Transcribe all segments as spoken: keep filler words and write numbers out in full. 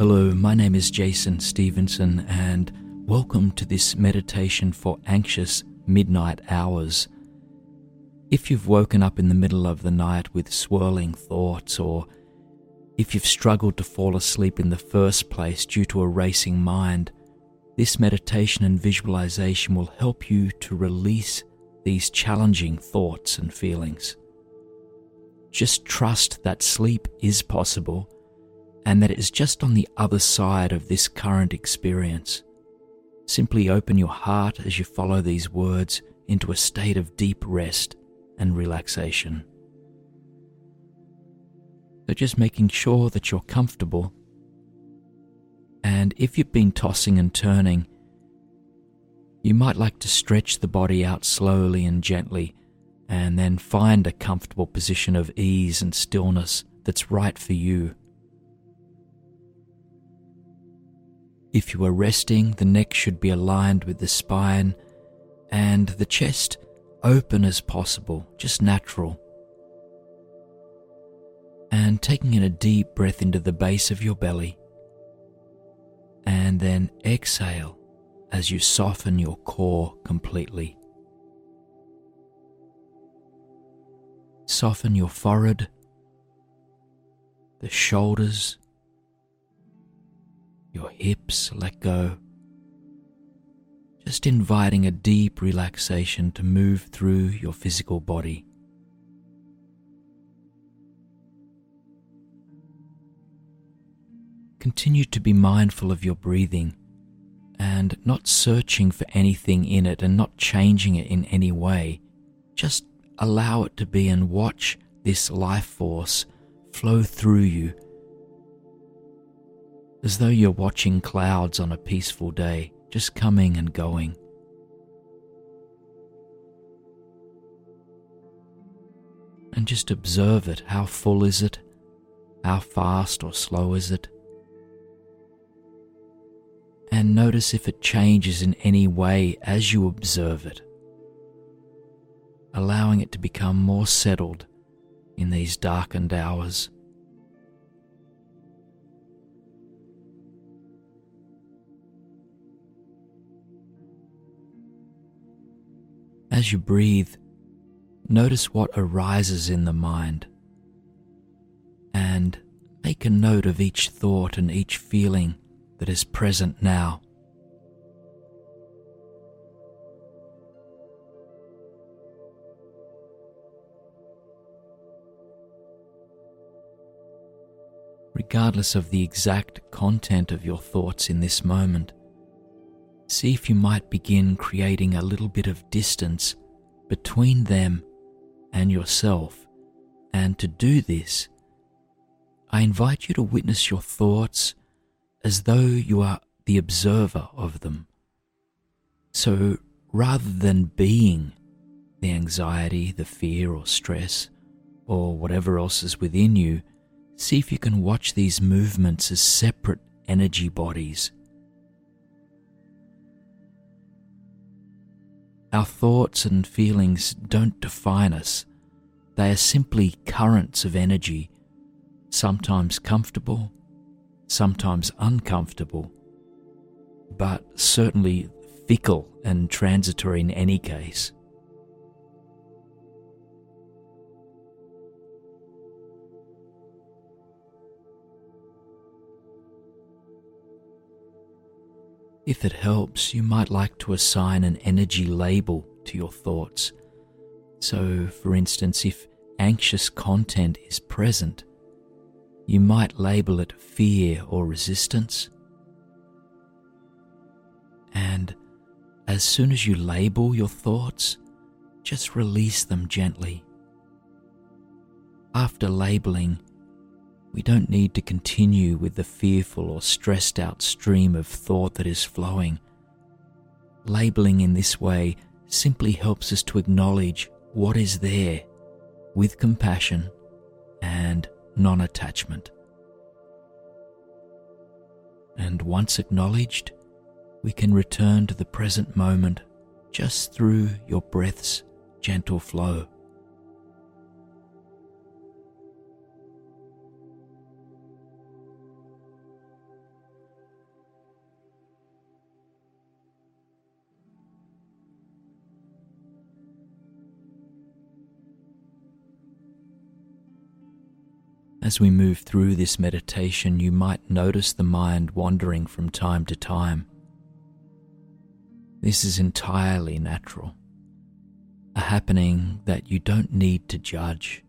Hello, my name is Jason Stevenson and welcome to this meditation for anxious midnight hours. If you've woken up in the middle of the night with swirling thoughts, or if you've struggled to fall asleep in the first place due to a racing mind, this meditation and visualization will help you to release these challenging thoughts and feelings. Just trust that sleep is possible, and that it is just on the other side of this current experience. Simply open your heart as you follow these words into a state of deep rest and relaxation. So just making sure that you're comfortable, and if you've been tossing and turning, you might like to stretch the body out slowly and gently, and then find a comfortable position of ease and stillness that's right for you. If you are resting, the neck should be aligned with the spine and the chest open as possible, just natural. And taking in a deep breath into the base of your belly. And then exhale as you soften your core completely. Soften your forehead, the shoulders, your hips, let go, just inviting a deep relaxation to move through your physical body. Continue to be mindful of your breathing and not searching for anything in it and not changing it in any way. Just allow it to be and watch this life force flow through you, as though you're watching clouds on a peaceful day, just coming and going. And just observe it. How full is it? How fast or slow is it? And notice if it changes in any way as you observe it, allowing it to become more settled in these darkened hours. As you breathe, notice what arises in the mind and make a note of each thought and each feeling that is present now. Regardless of the exact content of your thoughts in this moment, see if you might begin creating a little bit of distance between them and yourself. And to do this, I invite you to witness your thoughts as though you are the observer of them. So rather than being the anxiety, the fear or stress, or whatever else is within you, see if you can watch these movements as separate energy bodies. Our thoughts and feelings don't define us. They are simply currents of energy, sometimes comfortable, sometimes uncomfortable, but certainly fickle and transitory in any case. If it helps, you might like to assign an energy label to your thoughts. So, for instance, if anxious content is present, you might label it fear or resistance. And as soon as you label your thoughts, just release them gently. After labeling, we don't need to continue with the fearful or stressed out stream of thought that is flowing. Labeling in this way simply helps us to acknowledge what is there with compassion and non-attachment. And once acknowledged, we can return to the present moment just through your breath's gentle flow. As we move through this meditation, you might notice the mind wandering from time to time. This is entirely natural, a happening that you don't need to judge.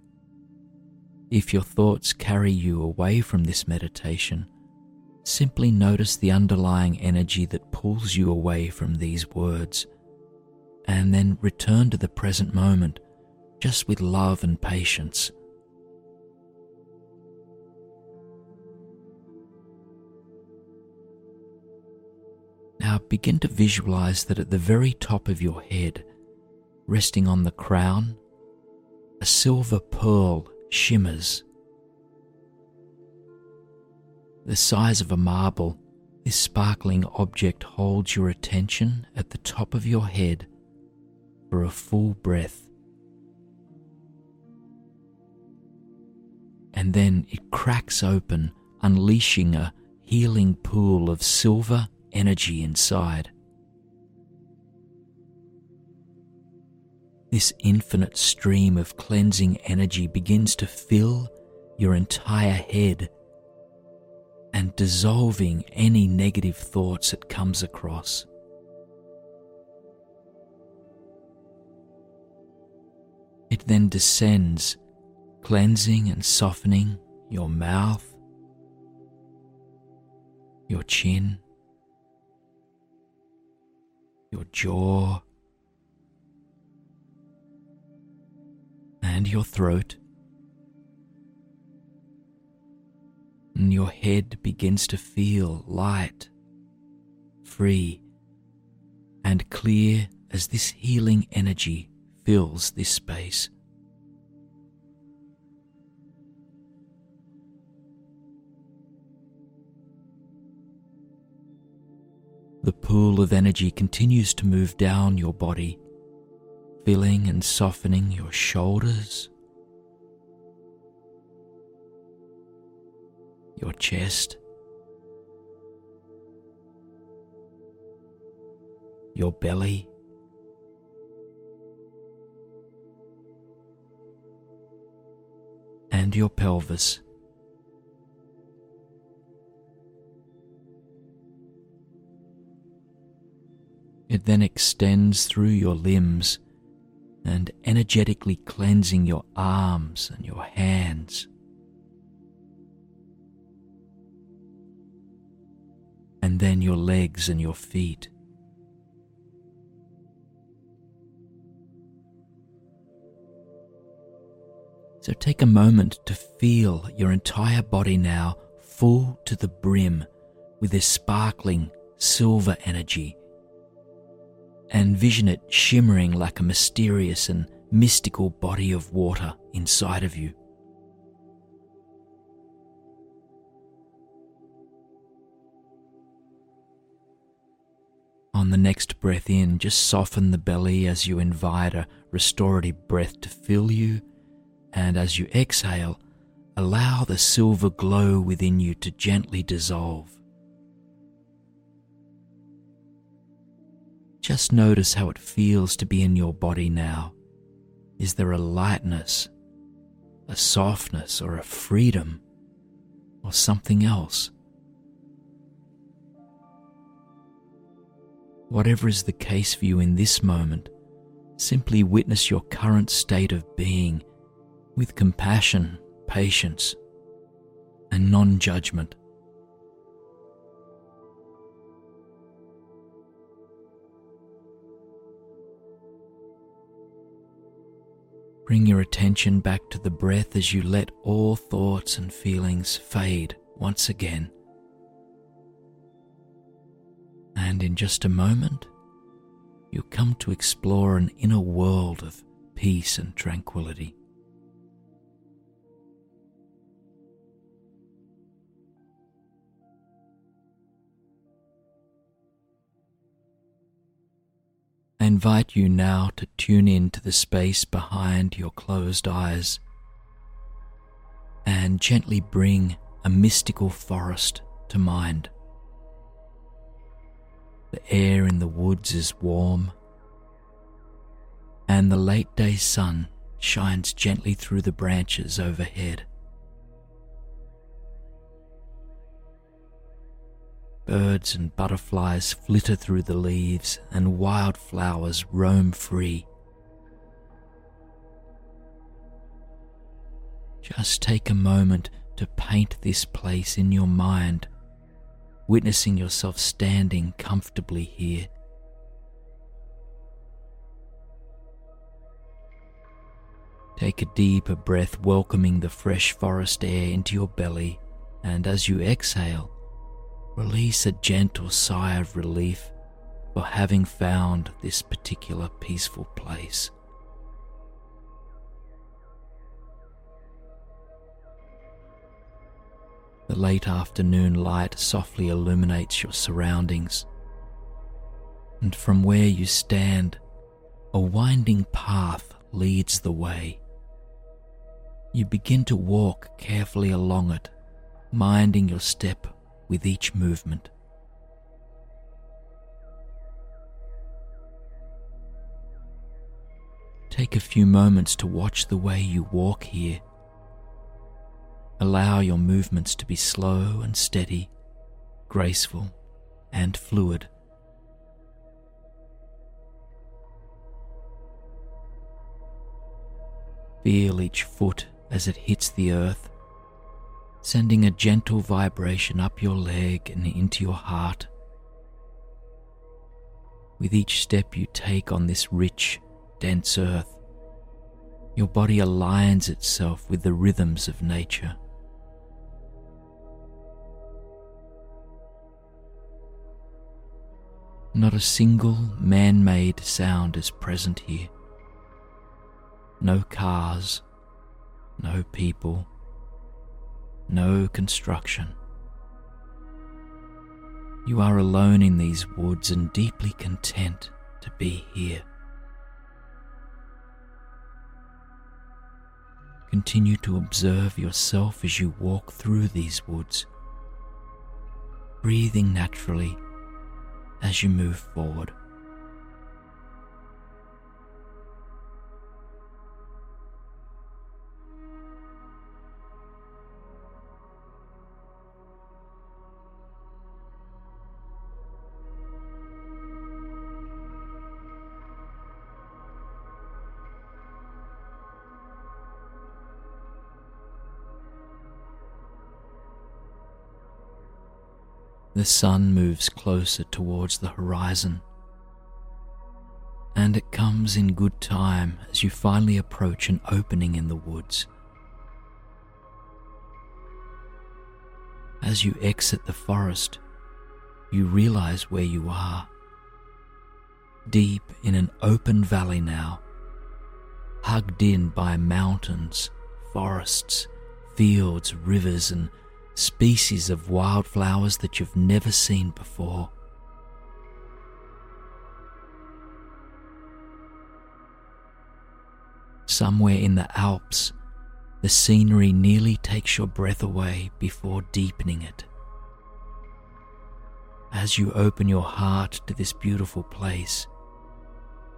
If your thoughts carry you away from this meditation, simply notice the underlying energy that pulls you away from these words, and then return to the present moment, just with love and patience. Now begin to visualize that at the very top of your head, resting on the crown, a silver pearl shimmers. The size of a marble, this sparkling object holds your attention at the top of your head for a full breath. And then it cracks open, unleashing a healing pool of silver energy inside. This infinite stream of cleansing energy begins to fill your entire head and dissolving any negative thoughts it comes across. It then descends, cleansing and softening your mouth, your chin, your jaw, and your throat, and your head begins to feel light, free, and clear as this healing energy fills this space. The pool of energy continues to move down your body, filling and softening your shoulders, your chest, your belly, and your pelvis. It then extends through your limbs and energetically cleansing your arms and your hands. And then your legs and your feet. So take a moment to feel your entire body now full to the brim with this sparkling silver energy. And vision it shimmering like a mysterious and mystical body of water inside of you. On the next breath in, just soften the belly as you invite a restorative breath to fill you, and as you exhale, allow the silver glow within you to gently dissolve. Just notice how it feels to be in your body now. Is there a lightness, a softness, or a freedom, or something else? Whatever is the case for you in this moment, simply witness your current state of being with compassion, patience, and non-judgment. Bring your attention back to the breath as you let all thoughts and feelings fade once again. And in just a moment, you'll come to explore an inner world of peace and tranquility. I invite you now to tune in to the space behind your closed eyes and gently bring a mystical forest to mind. The air in the woods is warm, and the late day sun shines gently through the branches overhead, Birds and butterflies flitter through the leaves and wildflowers roam free. Just take a moment to paint this place in your mind, witnessing yourself standing comfortably here. Take a deeper breath, welcoming the fresh forest air into your belly, and as you exhale, release a gentle sigh of relief for having found this particular peaceful place. The late afternoon light softly illuminates your surroundings, and from where you stand, a winding path leads the way. You begin to walk carefully along it, minding your step with each movement. Take a few moments to watch the way you walk here. Allow your movements to be slow and steady, graceful and fluid. Feel each foot as it hits the earth, sending a gentle vibration up your leg and into your heart. With each step you take on this rich, dense earth, your body aligns itself with the rhythms of nature. Not a single man-made sound is present here. No cars, no people, no construction. You are alone in these woods and deeply content to be here. Continue to observe yourself as you walk through these woods, breathing naturally as you move forward. The sun moves closer towards the horizon, and it comes in good time as you finally approach an opening in the woods. As you exit the forest, you realize where you are, deep in an open valley now, hugged in by mountains, forests, fields, rivers, and species of wildflowers that you've never seen before. Somewhere in the Alps, the scenery nearly takes your breath away before deepening it. As you open your heart to this beautiful place,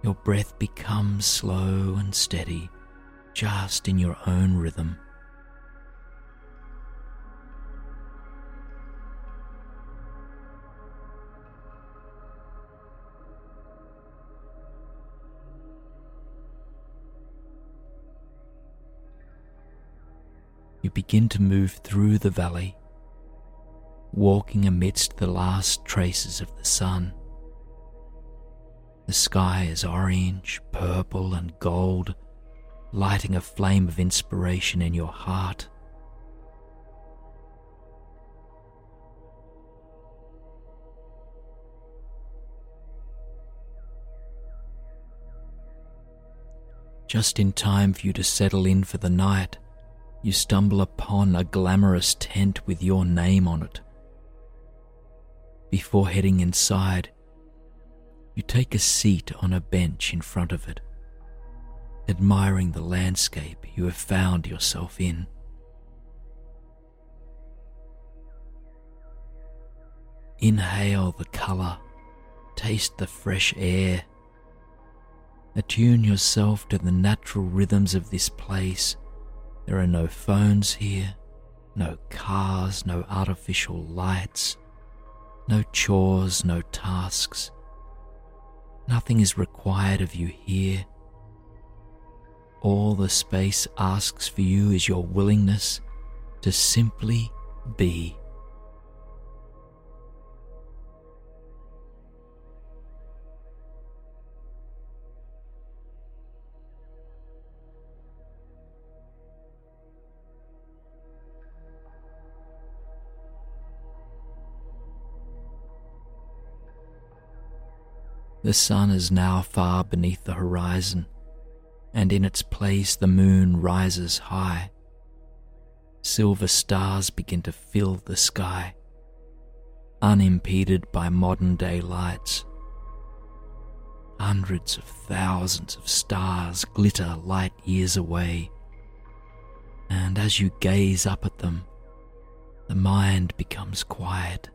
your breath becomes slow and steady, just in your own rhythm. You begin to move through the valley, walking amidst the last traces of the sun. The sky is orange, purple, and gold, lighting a flame of inspiration in your heart. Just in time for you to settle in for the night, you stumble upon a glamorous tent with your name on it. Before heading inside, you take a seat on a bench in front of it, admiring the landscape you have found yourself in. Inhale the colour, taste the fresh air, attune yourself to the natural rhythms of this place. There are no phones here, no cars, no artificial lights, No chores, no tasks. Nothing is required of you here. All the space asks for you is your willingness to simply be. The sun is now far beneath the horizon, and in its place the moon rises high. Silver stars begin to fill the sky, unimpeded by modern day lights. Hundreds of thousands of stars glitter light years away, and as you gaze up at them, the mind becomes quiet.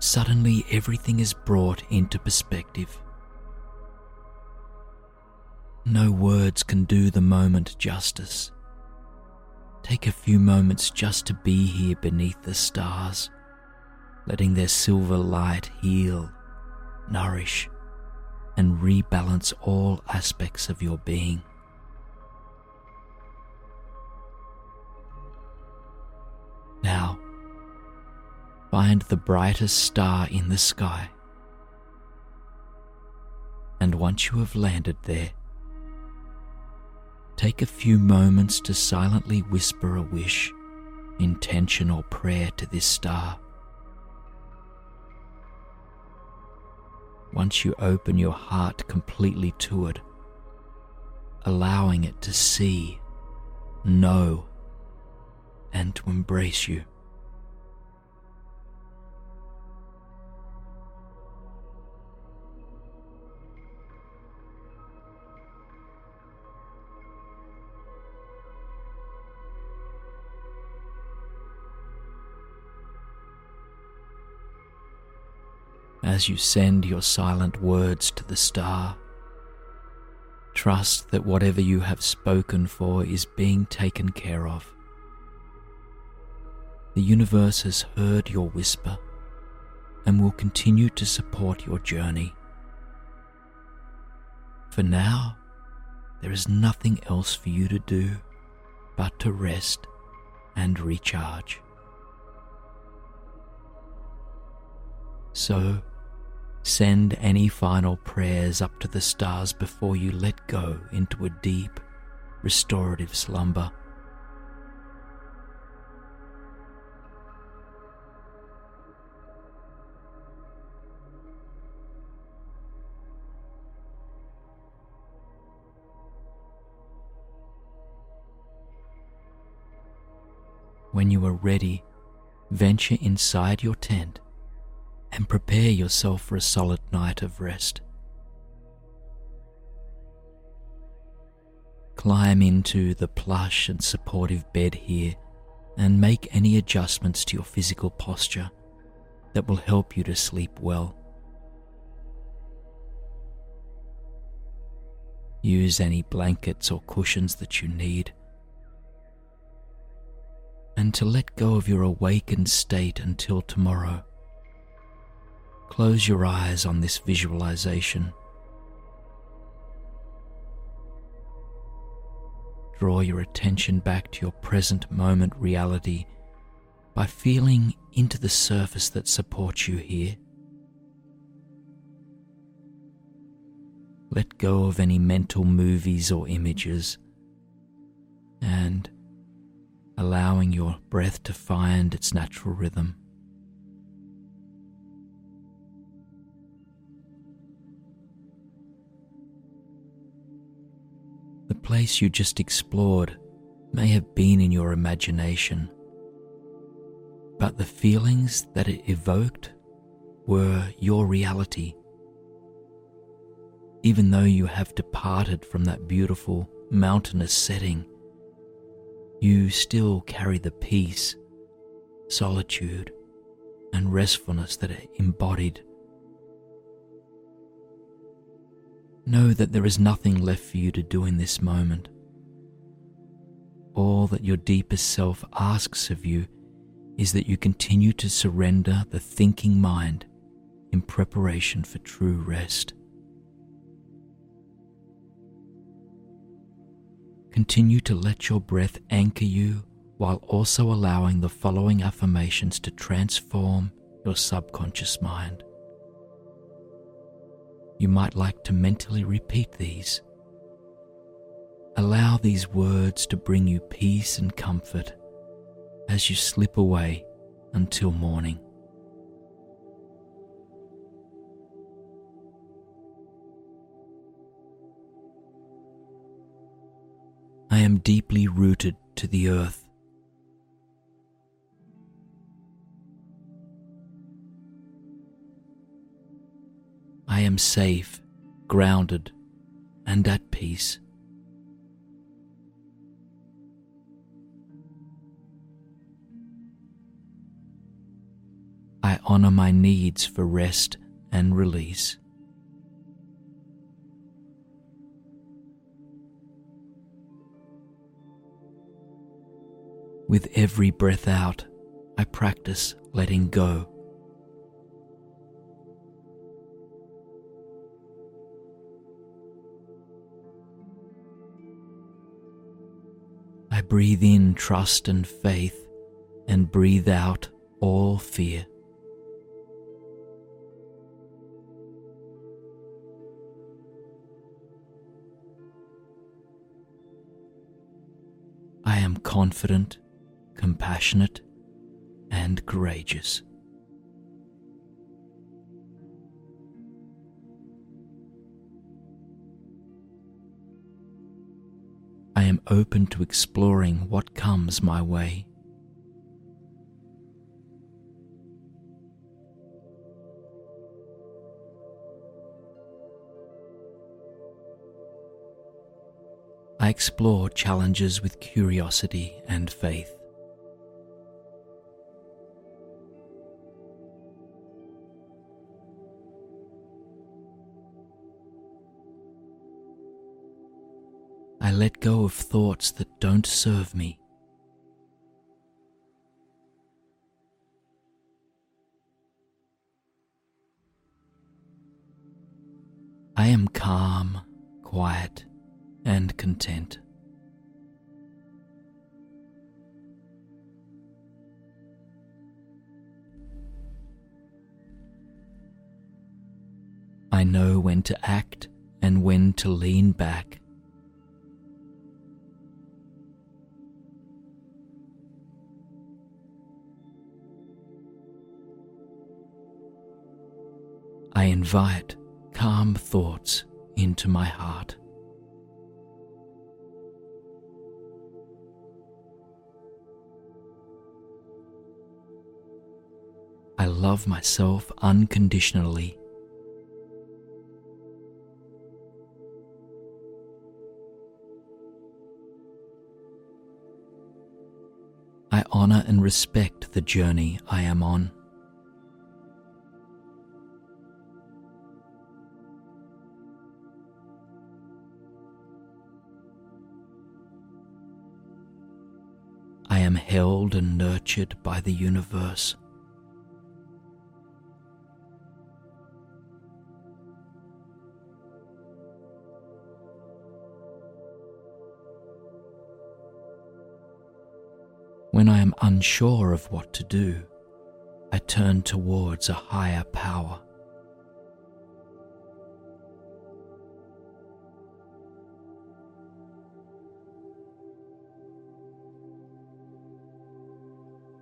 Suddenly, everything is brought into perspective. No words can do the moment justice. Take a few moments just to be here beneath the stars, letting their silver light heal, nourish, and rebalance all aspects of your being. Now, find the brightest star in the sky, and once you have landed there, take a few moments to silently whisper a wish, intention, or prayer to this star. Once you open your heart completely to it, allowing it to see, know, and to embrace you. As you send your silent words to the star, trust that whatever you have spoken for is being taken care of. The universe has heard your whisper and will continue to support your journey. For now, there is nothing else for you to do but to rest and recharge. So, send any final prayers up to the stars before you let go into a deep, restorative slumber. When you are ready, venture inside your tent and prepare yourself for a solid night of rest. Climb into the plush and supportive bed here and make any adjustments to your physical posture that will help you to sleep well. Use any blankets or cushions that you need. And to let go of your awakened state until tomorrow, close your eyes on this visualization. Draw your attention back to your present moment reality by feeling into the surface that supports you here. Let go of any mental movies or images, and allowing your breath to find its natural rhythm. The place you just explored may have been in your imagination, but the feelings that it evoked were your reality. Even though you have departed from that beautiful mountainous setting, you still carry the peace, solitude, and restfulness that it embodied. Know that there is nothing left for you to do in this moment. all that your deepest self asks of you is that you continue to surrender the thinking mind in preparation for true rest. Continue to let your breath anchor you while also allowing the following affirmations to transform your subconscious mind. You might like to mentally repeat these. Allow these words to bring you peace and comfort as you slip away until morning. I am deeply rooted to the earth. I am safe, grounded, and at peace. I honor my needs for rest and release. With every breath out, I practice letting go. I breathe in trust and faith, and breathe out all fear. I am confident, compassionate, and courageous. I am open to exploring what comes my way. I explore challenges with curiosity and faith. I let go of thoughts that don't serve me. I am calm, quiet, and content. I know when to act and when to lean back. I invite calm thoughts into my heart. I love myself unconditionally. I honor and respect the journey I am on. I am held and nurtured by the universe. When I am unsure of what to do, I turn towards a higher power.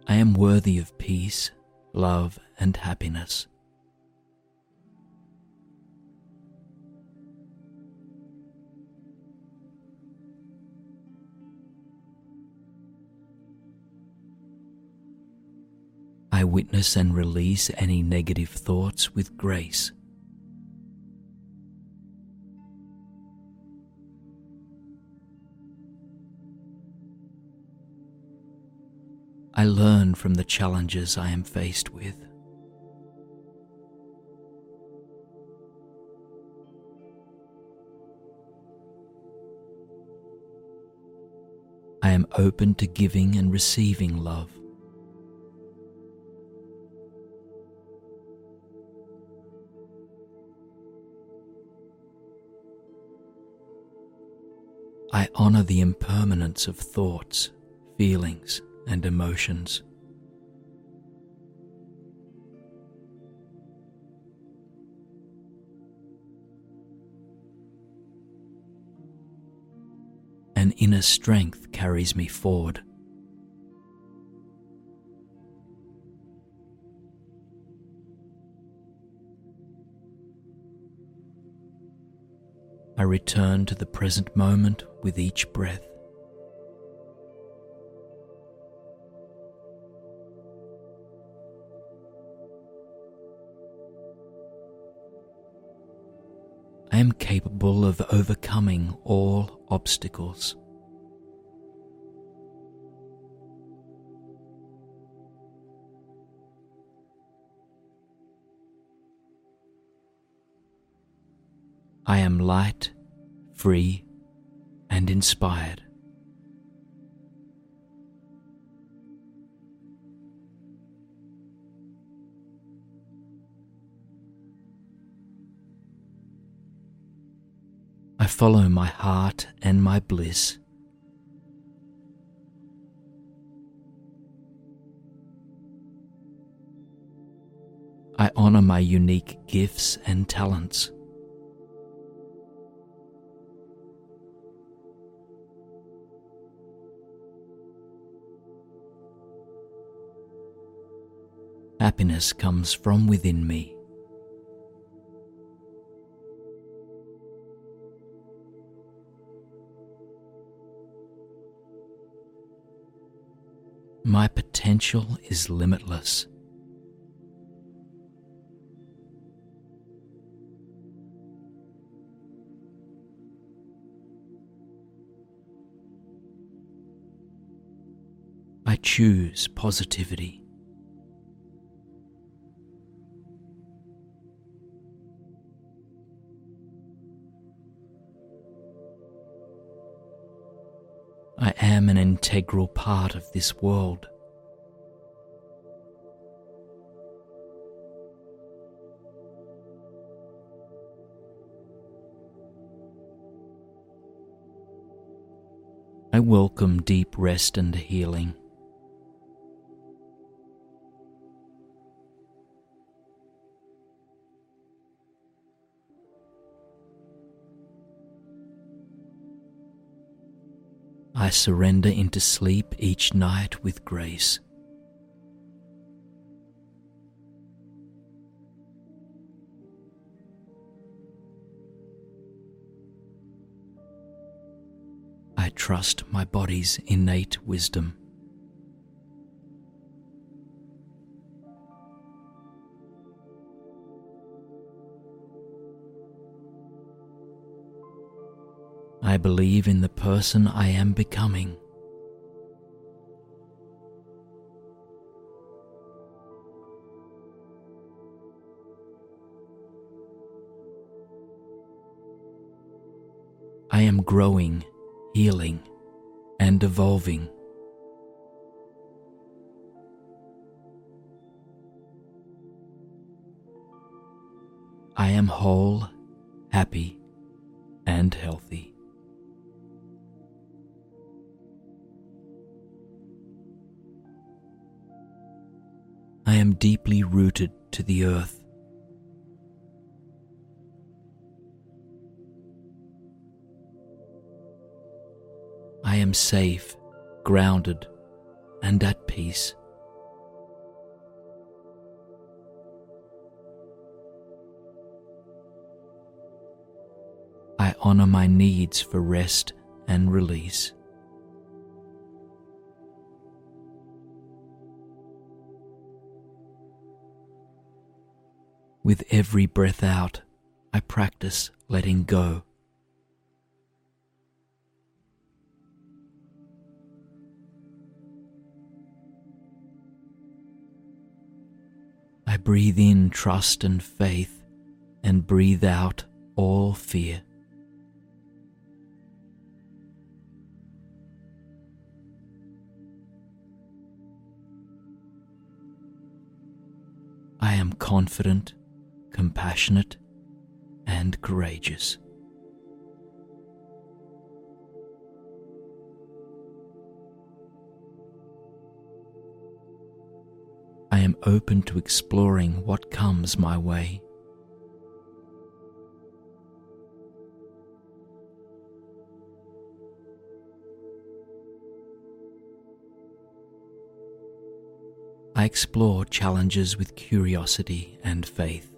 I am worthy of peace, love, and happiness. I witness and release any negative thoughts with grace. I learn from the challenges I am faced with. I am open to giving and receiving love. I honor the impermanence of thoughts, feelings, and emotions. An inner strength carries me forward. I return to the present moment with each breath. I am capable of overcoming all obstacles. I am light, free, and inspired. I follow my heart and my bliss. I honor my unique gifts and talents. Happiness comes from within me. My potential is limitless. I choose positivity. I am an integral part of this world. I welcome deep rest and healing. I surrender into sleep each night with grace. I trust my body's innate wisdom. I believe in the person I am becoming. I am growing, healing, and evolving. I am whole, happy, and healthy. I am deeply rooted to the earth. I am safe, grounded, and at peace. I honor my needs for rest and release. With every breath out, I practice letting go. I breathe in trust and faith, and breathe out all fear. confident, compassionate, and courageous. I am open to exploring what comes my way. I explore challenges with curiosity and faith.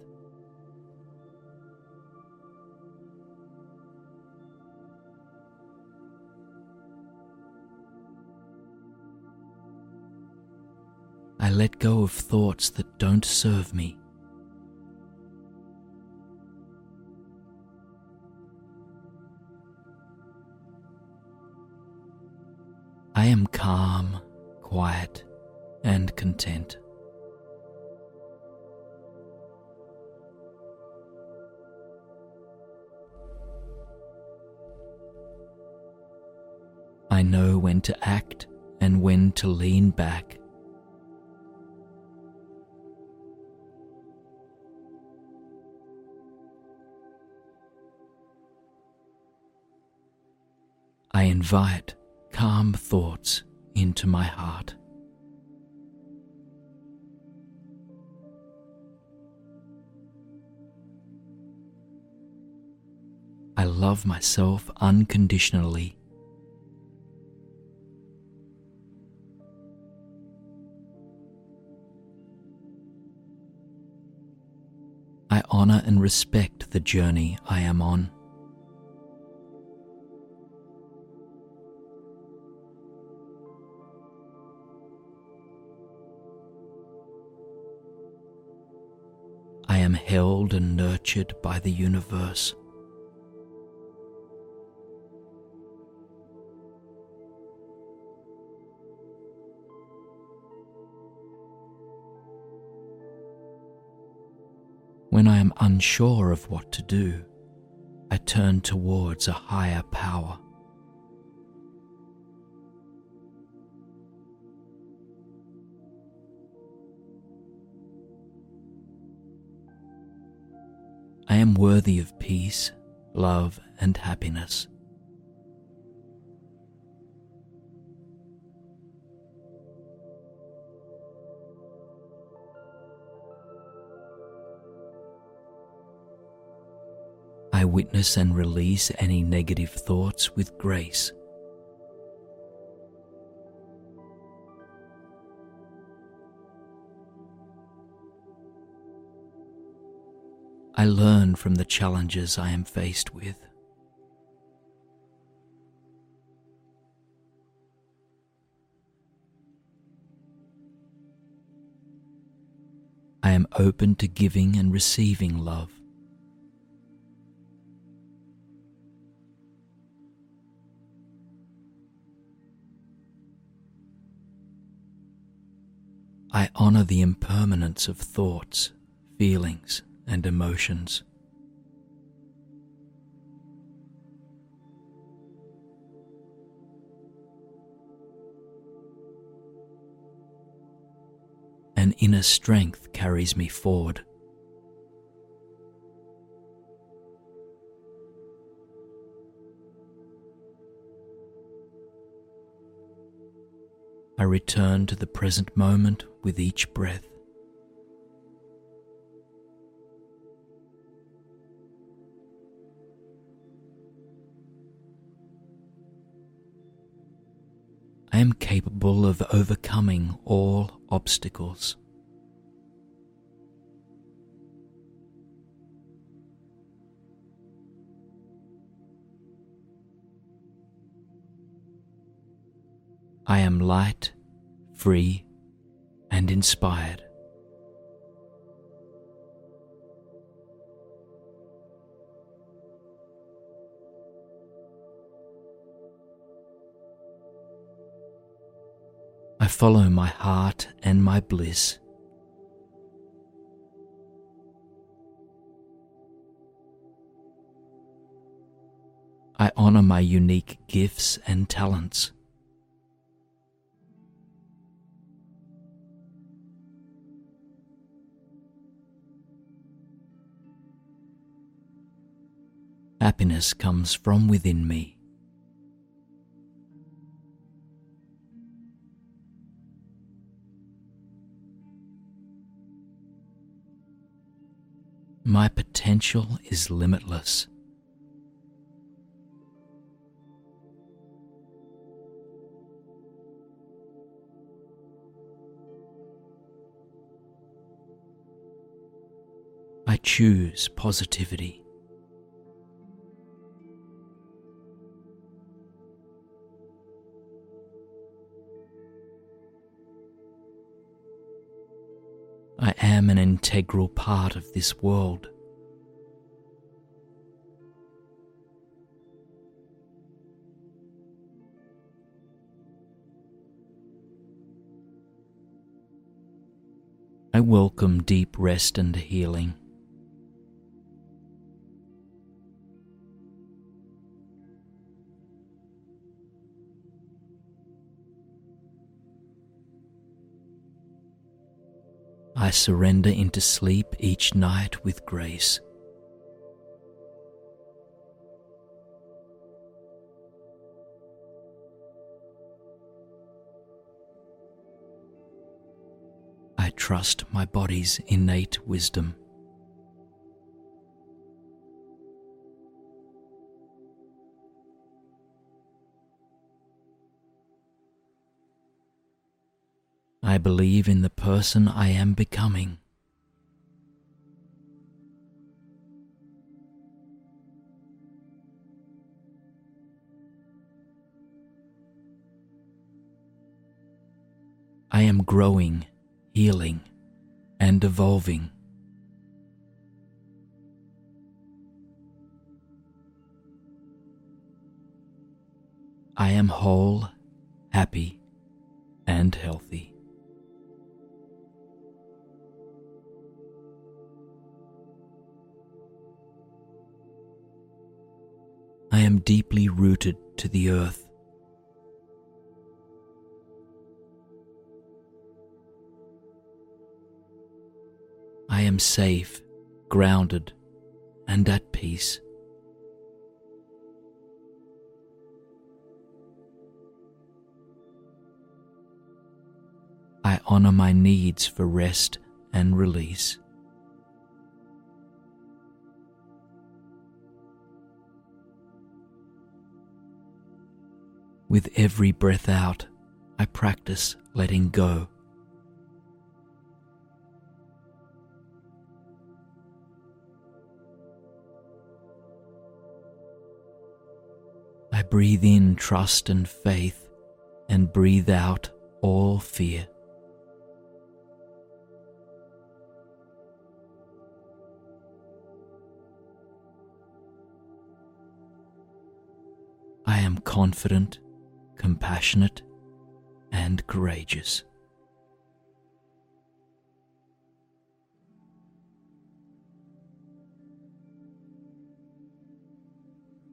I let go of thoughts that don't serve me. I am calm, quiet, and content. I know when to act and when to lean back. I invite calm thoughts into my heart. I love myself unconditionally. I honor and respect the journey I am on. I am held and nurtured by the universe. When I am unsure of what to do, I turn towards a higher power. I am worthy of peace, love, and happiness. I witness and release any negative thoughts with grace. I learn from the challenges I am faced with. I am open to giving and receiving love. I honor the impermanence of thoughts, feelings, and emotions. An inner strength carries me forward. I return to the present moment with each breath. I am capable of overcoming all obstacles. I am light, free, and inspired. I follow my heart and my bliss. I honor my unique gifts and talents. Happiness comes from within me. My potential is limitless. I choose positivity. I am an integral part of this world. I welcome deep rest and healing. I surrender into sleep each night with grace. I trust my body's innate wisdom. I believe in the person I am becoming. I am growing, healing, and evolving. I am whole, happy, and healthy. I am deeply rooted to the earth. I am safe, grounded, and at peace. I honor my needs for rest and release. With every breath out, I practice letting go. I breathe in trust and faith, and breathe out all fear. I am confident, compassionate, and courageous.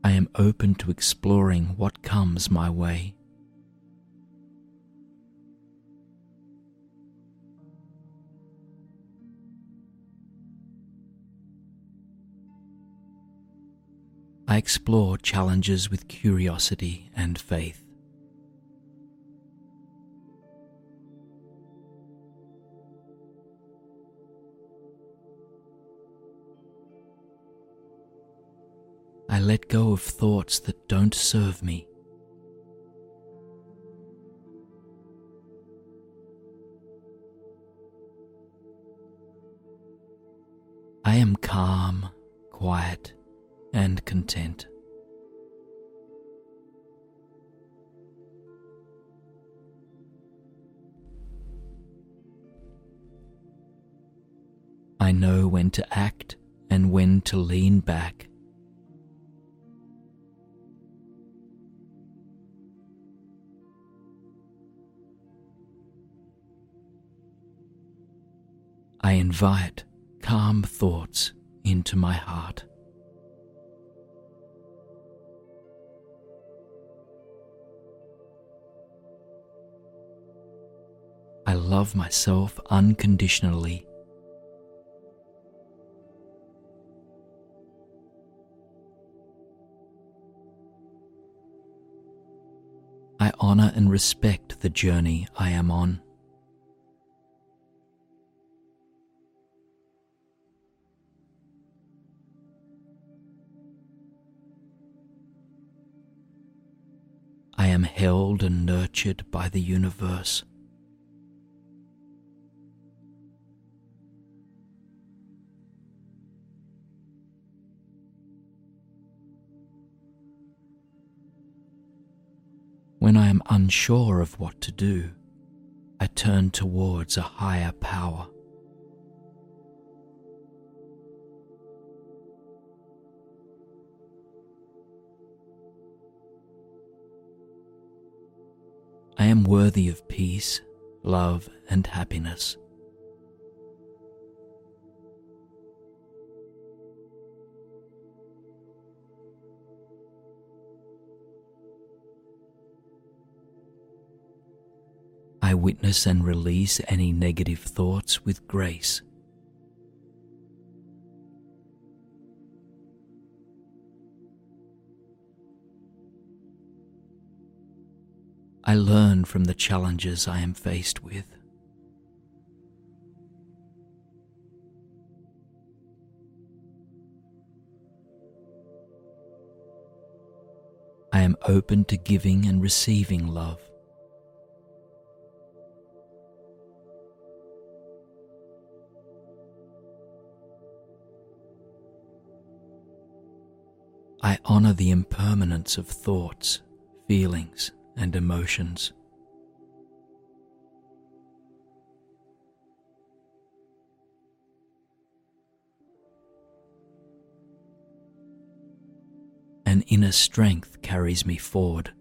I am open to exploring what comes my way. I explore challenges with curiosity and faith. I let go of thoughts that don't serve me. I am calm, quiet, and content. I know when to act and when to lean back. I invite calm thoughts into my heart. I love myself unconditionally. honor and respect the journey I am on. I am held and nurtured by the universe. When I am unsure of what to do, I turn towards a higher power. I am worthy of peace, love, and happiness. I witness and release any negative thoughts with grace. I learn from the challenges I am faced with. I am open to giving and receiving love. I honor the impermanence of thoughts, feelings, and emotions. An inner strength carries me forward.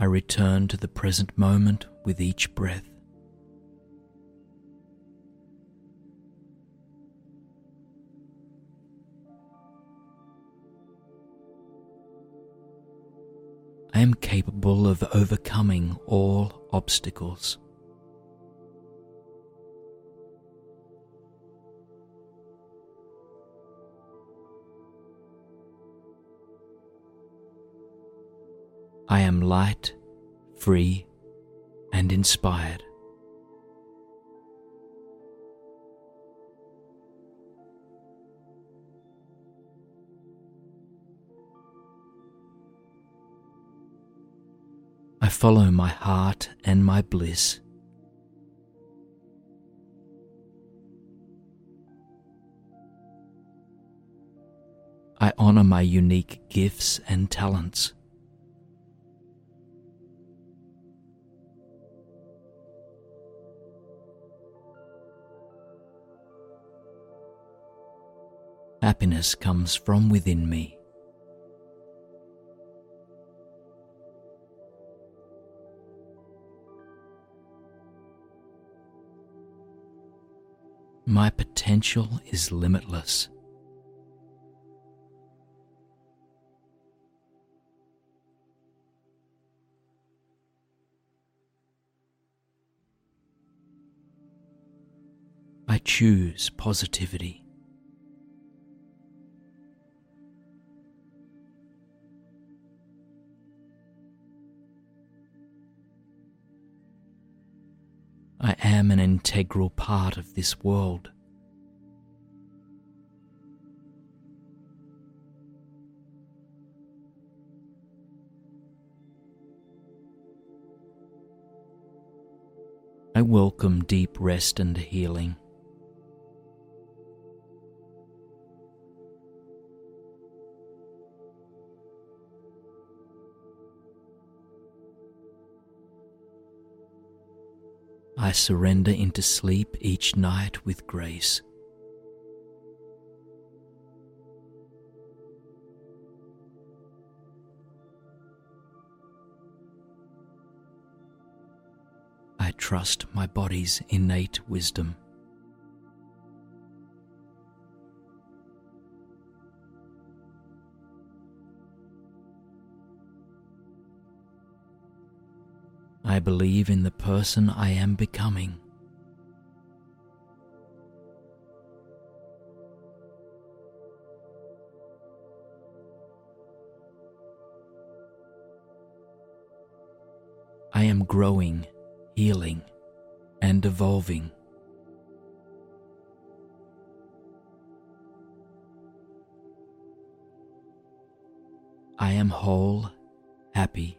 I return to the present moment with each breath. I am capable of overcoming all obstacles. I am light, free, and inspired. I follow my heart and my bliss. I honor my unique gifts and talents. Happiness comes from within me. My potential is limitless. I choose positivity. I am an integral part of this world. I welcome deep rest and healing. I surrender into sleep each night with grace. I trust my body's innate wisdom. I believe in the person I am becoming. I am growing, healing, and evolving. I am whole, happy,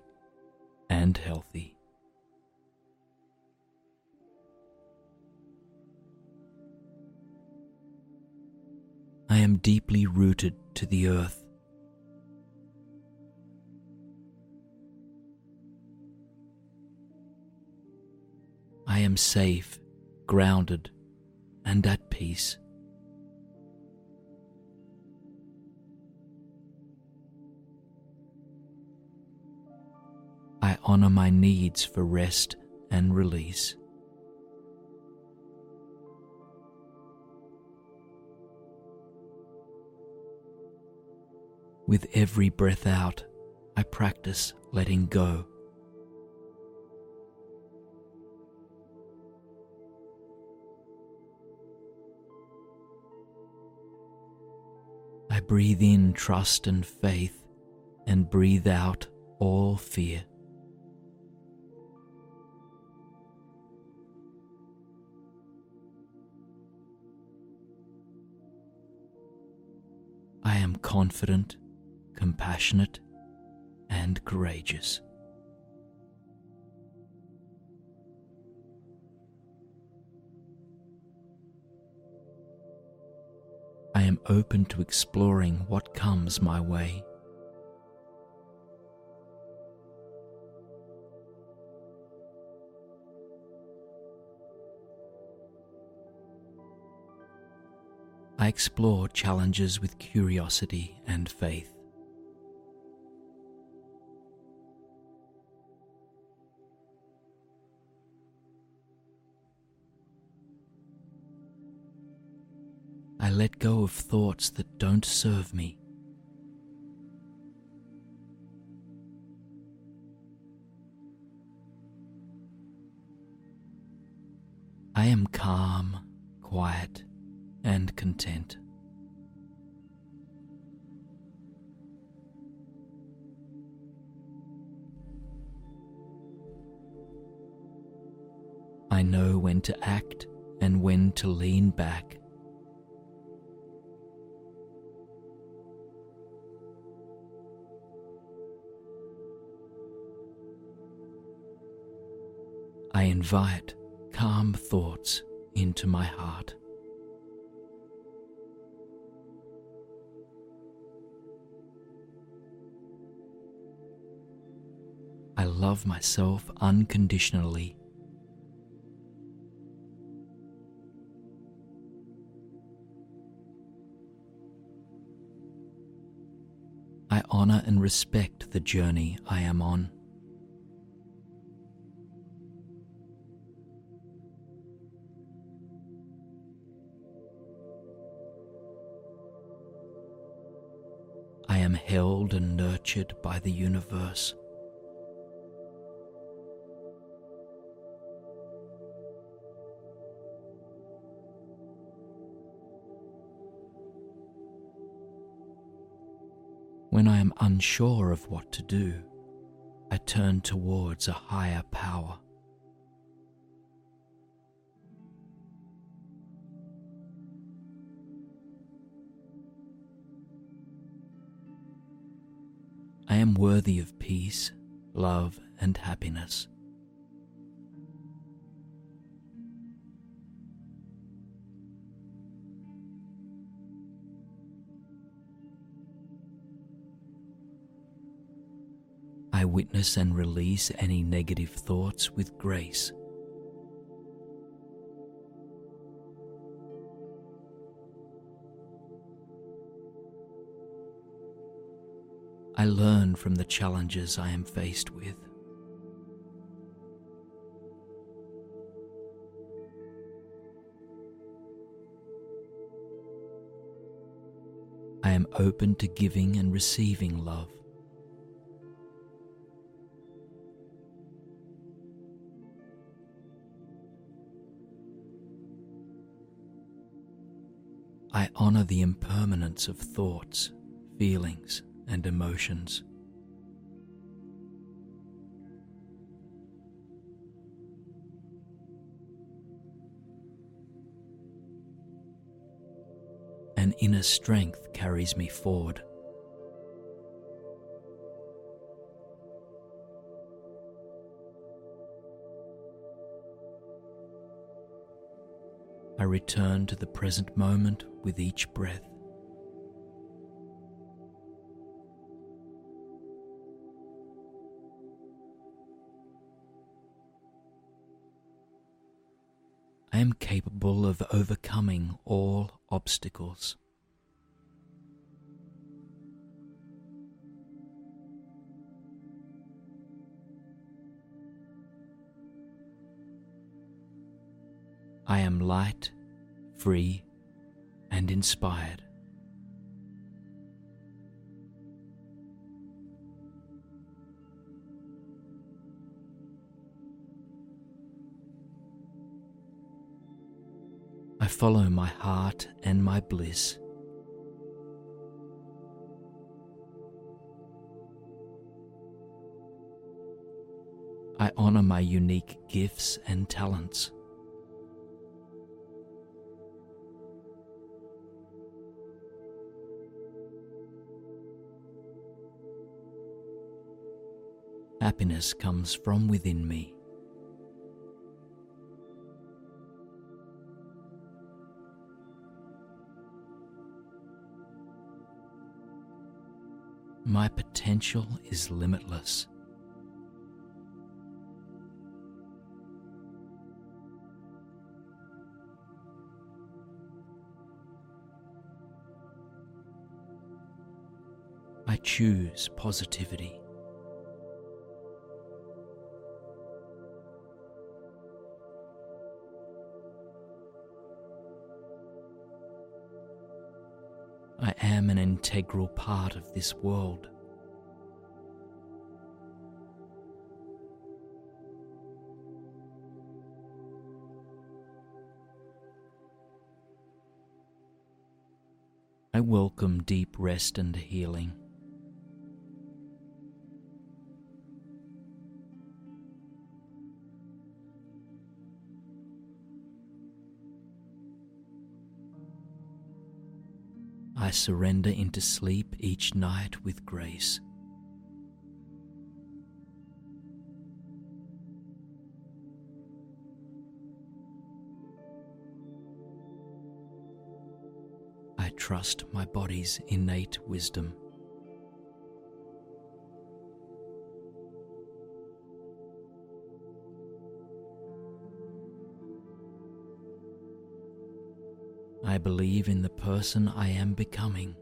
and healthy. I am deeply rooted to the earth. I am safe, grounded, and at peace. I honor my needs for rest and release. With every breath out, I practice letting go. I breathe in trust and faith, and breathe out all fear. I am confident, compassionate, and courageous. I am open to exploring what comes my way. I explore challenges with curiosity and faith. I let go of thoughts that don't serve me. I am calm, quiet, and content. I know when to act and when to lean back. I invite calm thoughts into my heart. I love myself unconditionally. I honor and respect the journey I am on. I am held and nurtured by the universe. When I am unsure of what to do, I turn towards a higher power. I am worthy of peace, love, and happiness. I witness and release any negative thoughts with grace. I learn from the challenges I am faced with. I am open to giving and receiving love. I honor the impermanence of thoughts, feelings, and emotions. an inner strength carries me forward. I return to the present moment with each breath. I am capable of overcoming all obstacles. I am light, free, and inspired. I follow my heart and my bliss. I honor my unique gifts and talents. Happiness comes from within me. My potential is limitless. I choose positivity. I am an integral part of this world. I welcome deep rest and healing. I surrender into sleep each night with grace. I trust my body's innate wisdom. I believe in the person I am becoming.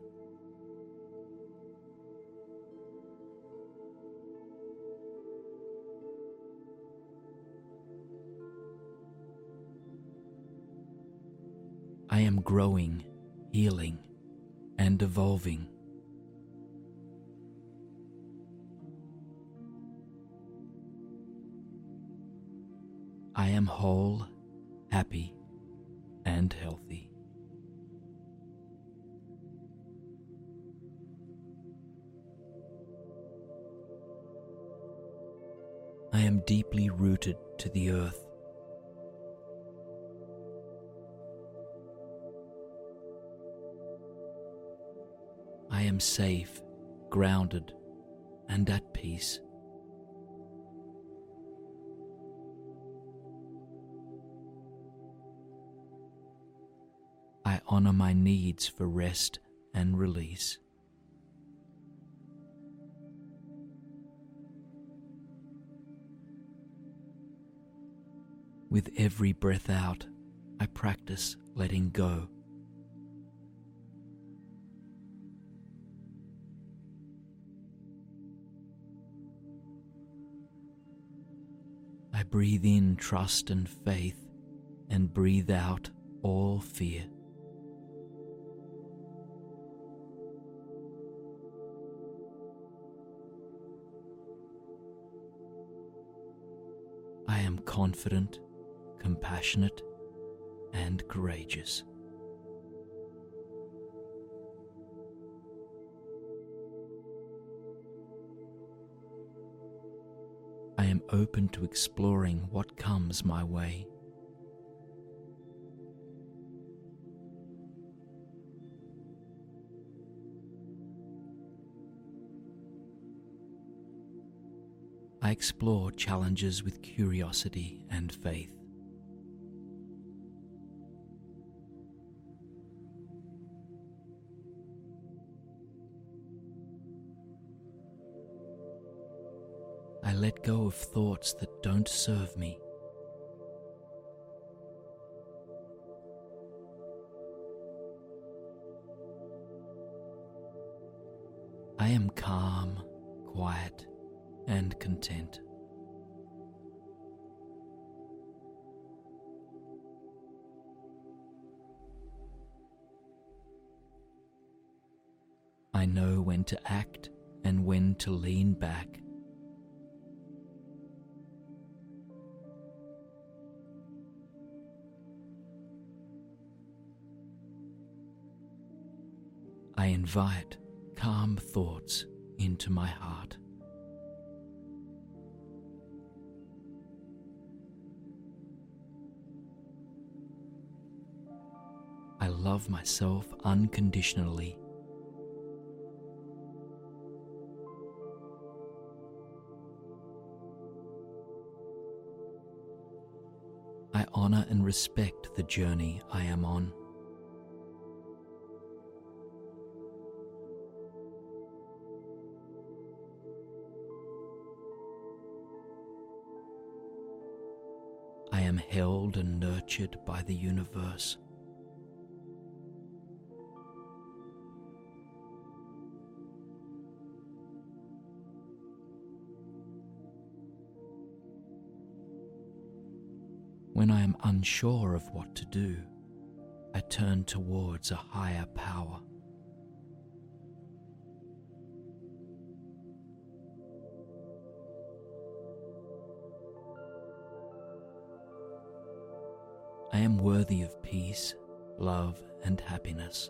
I am growing, healing, and evolving. I am whole, happy, and healthy. I am deeply rooted to the earth. I am safe, grounded, and at peace. I honor my needs for rest and release. With every breath out, I practice letting go. I breathe in trust and faith, and breathe out all fear. I am confident, compassionate, and courageous. I am open to exploring what comes my way. I explore challenges with curiosity and faith. I let go of thoughts that don't serve me. I am calm, quiet, and content. I know when to act and when to lean back. I invite calm thoughts into my heart. I love myself unconditionally. I honor and respect the journey I am on. I am held and nurtured by the universe. When I am unsure of what to do, I turn towards a higher power. I am worthy of peace, love, and happiness.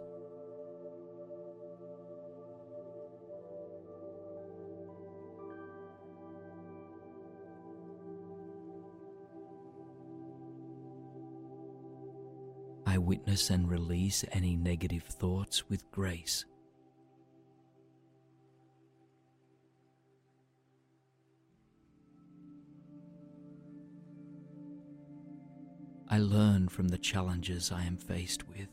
I witness and release any negative thoughts with grace. I learn from the challenges I am faced with.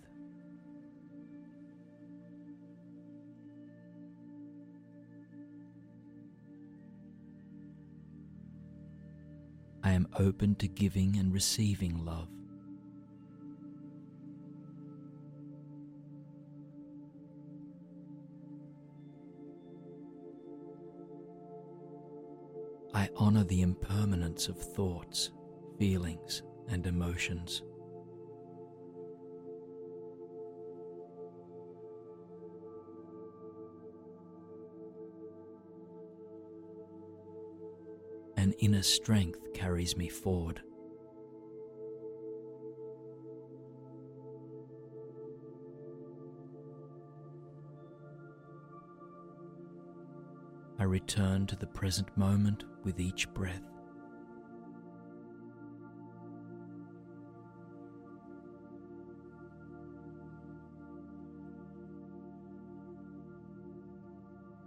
I am open to giving and receiving love. I honor the impermanence of thoughts, feelings, and emotions. An inner strength carries me forward. I return to the present moment with each breath.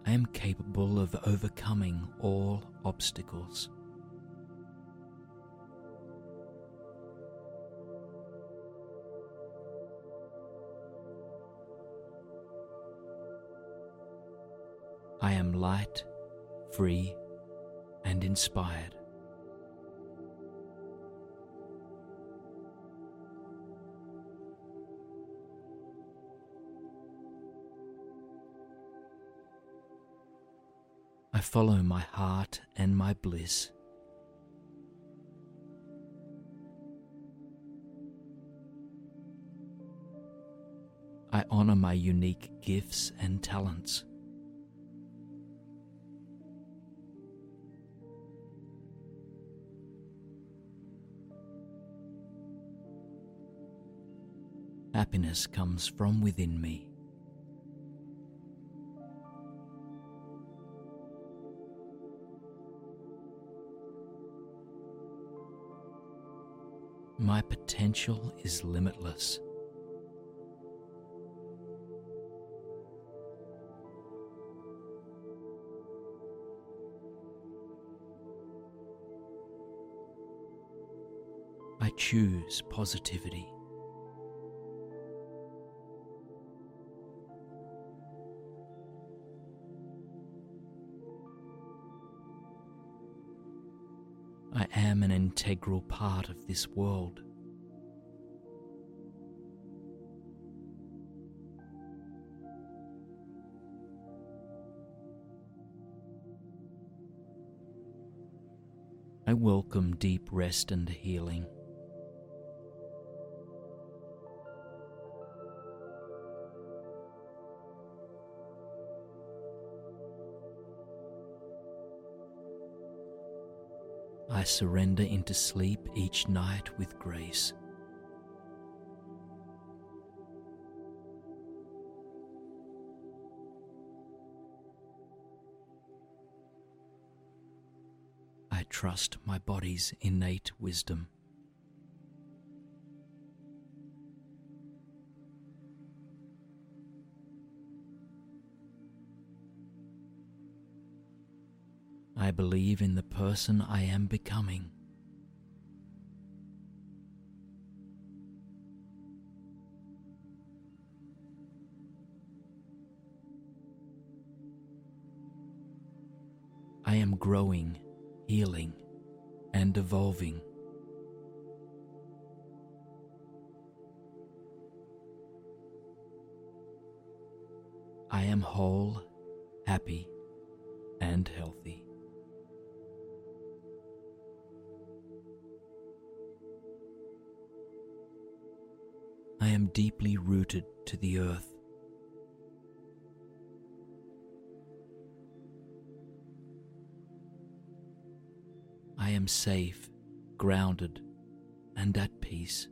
I am capable of overcoming all obstacles. I am light, free, and inspired. I follow my heart and my bliss. I honor my unique gifts and talents. Happiness comes from within me. My potential is limitless. I choose positivity. I am an integral part of this world. I welcome deep rest and healing. I surrender into sleep each night with grace. I trust my body's innate wisdom. I believe in the person I am becoming. I am growing, healing, and evolving. I am whole, happy, and healthy. I am deeply rooted to the earth. I am safe, grounded, and at peace.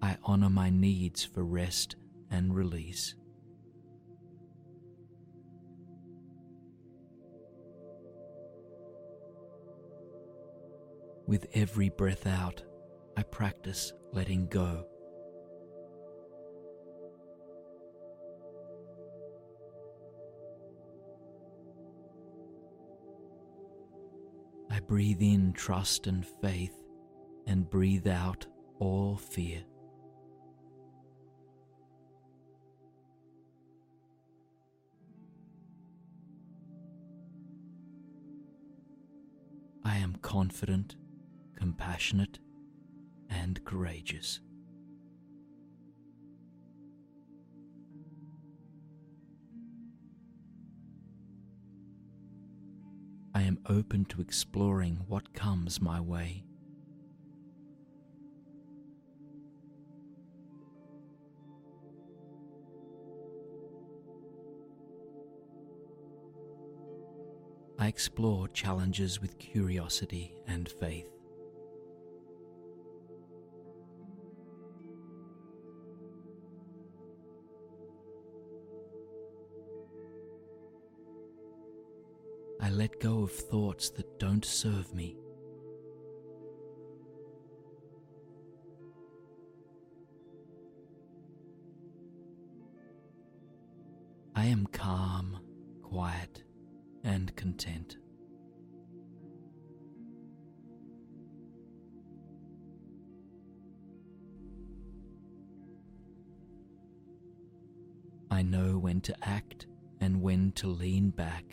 I honor my needs for rest and release. With every breath out, I practice letting go. I breathe in trust and faith, and breathe out all fear. I am confident, compassionate, and courageous. I am open to exploring what comes my way. I explore challenges with curiosity and faith. I let go of thoughts that don't serve me. I am calm, quiet, and content. I know when to act and when to lean back.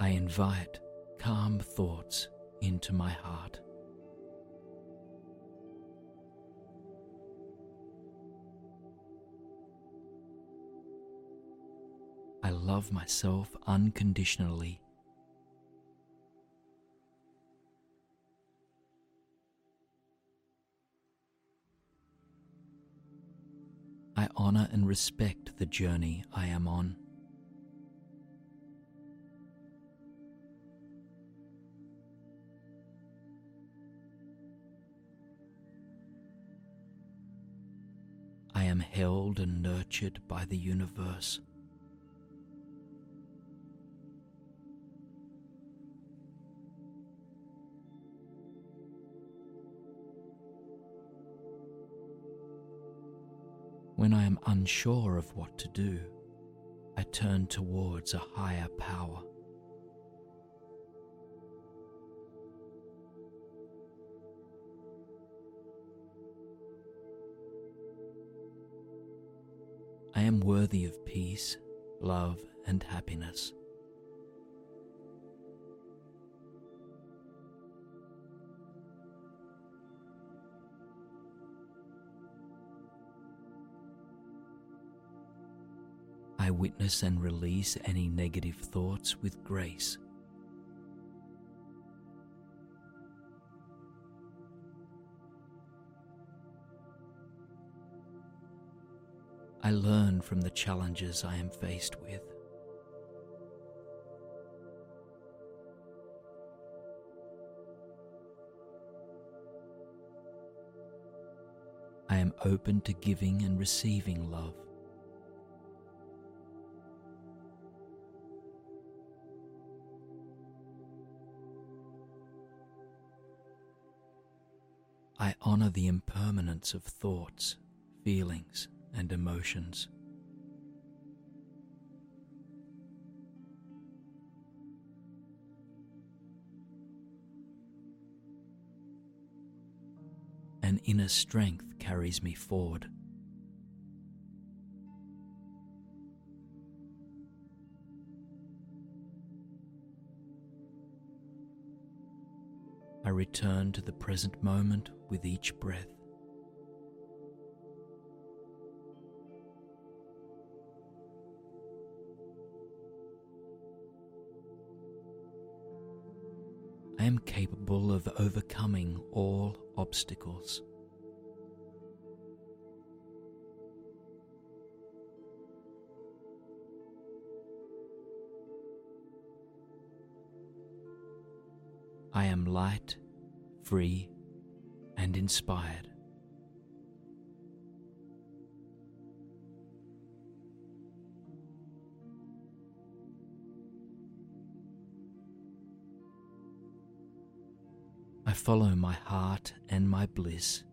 I invite calm thoughts into my heart. I love myself unconditionally. I honor and respect the journey I am on. I am held and nurtured by the universe. When I am unsure of what to do, I turn towards a higher power. I am worthy of peace, love, and happiness. I witness and release any negative thoughts with grace. I learn from the challenges I am faced with. I am open to giving and receiving love. I honor the impermanence of thoughts, feelings, and emotions. An inner strength carries me forward. I return to the present moment with each breath. I am capable of overcoming all obstacles. I am light, free, and inspired. I follow my heart and my bliss.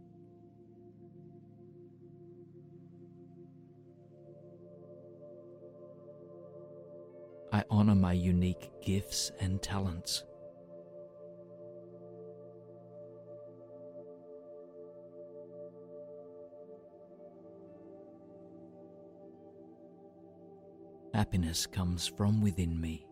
I honor my unique gifts and talents. Happiness comes from within me.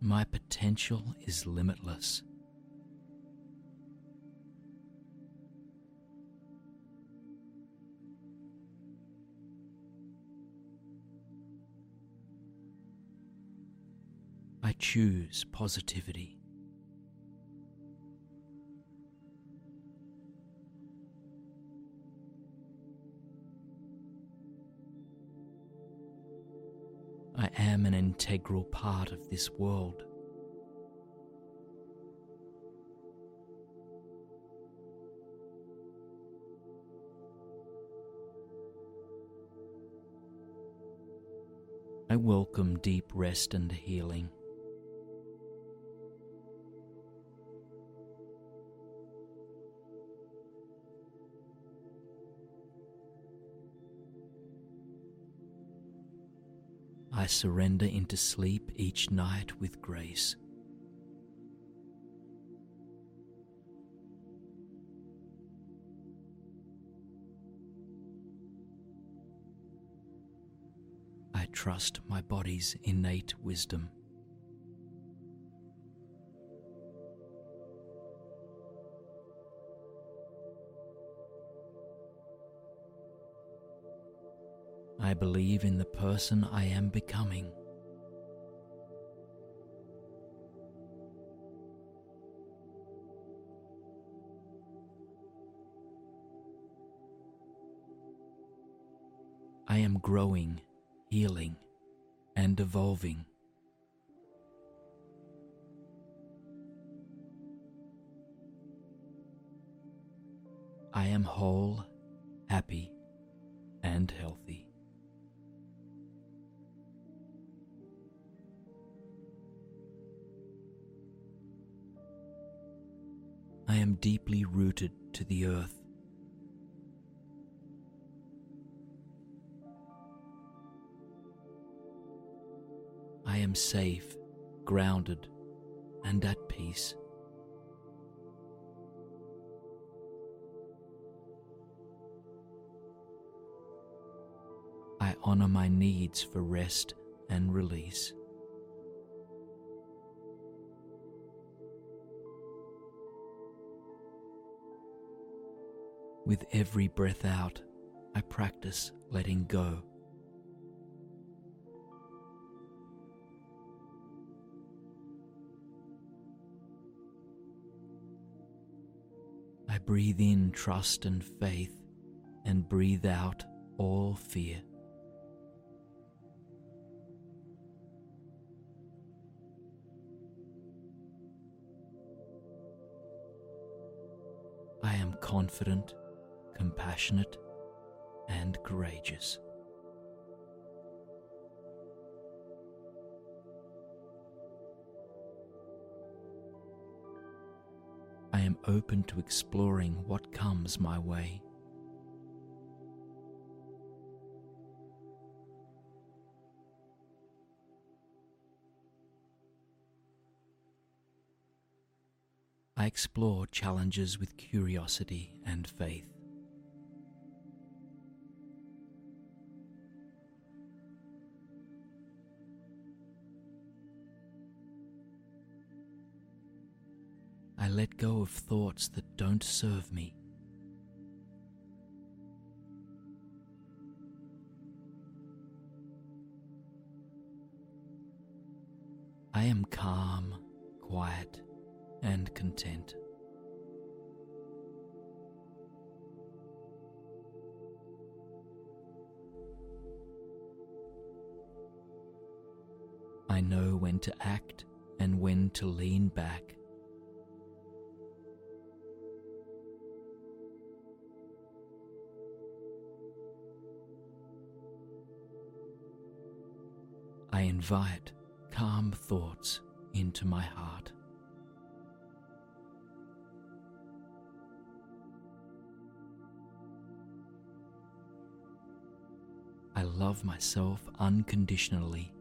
My potential is limitless. I choose positivity. I am an integral part of this world. I welcome deep rest and healing. I surrender into sleep each night with grace. I trust my body's innate wisdom. I believe in the person I am becoming. I am growing, healing, and evolving. I am whole, happy, and healthy. am deeply rooted to the earth. I am safe, grounded, and at peace. I honor my needs for rest and release. With every breath out, I practice letting go. I breathe in trust and faith, and breathe out all fear. I am confident, compassionate, and courageous. I am open to exploring what comes my way. I explore challenges with curiosity and faith. I let go of thoughts that don't serve me. I am calm, quiet, and content. I know when to act and when to lean back. I invite calm thoughts into my heart. I love myself unconditionally.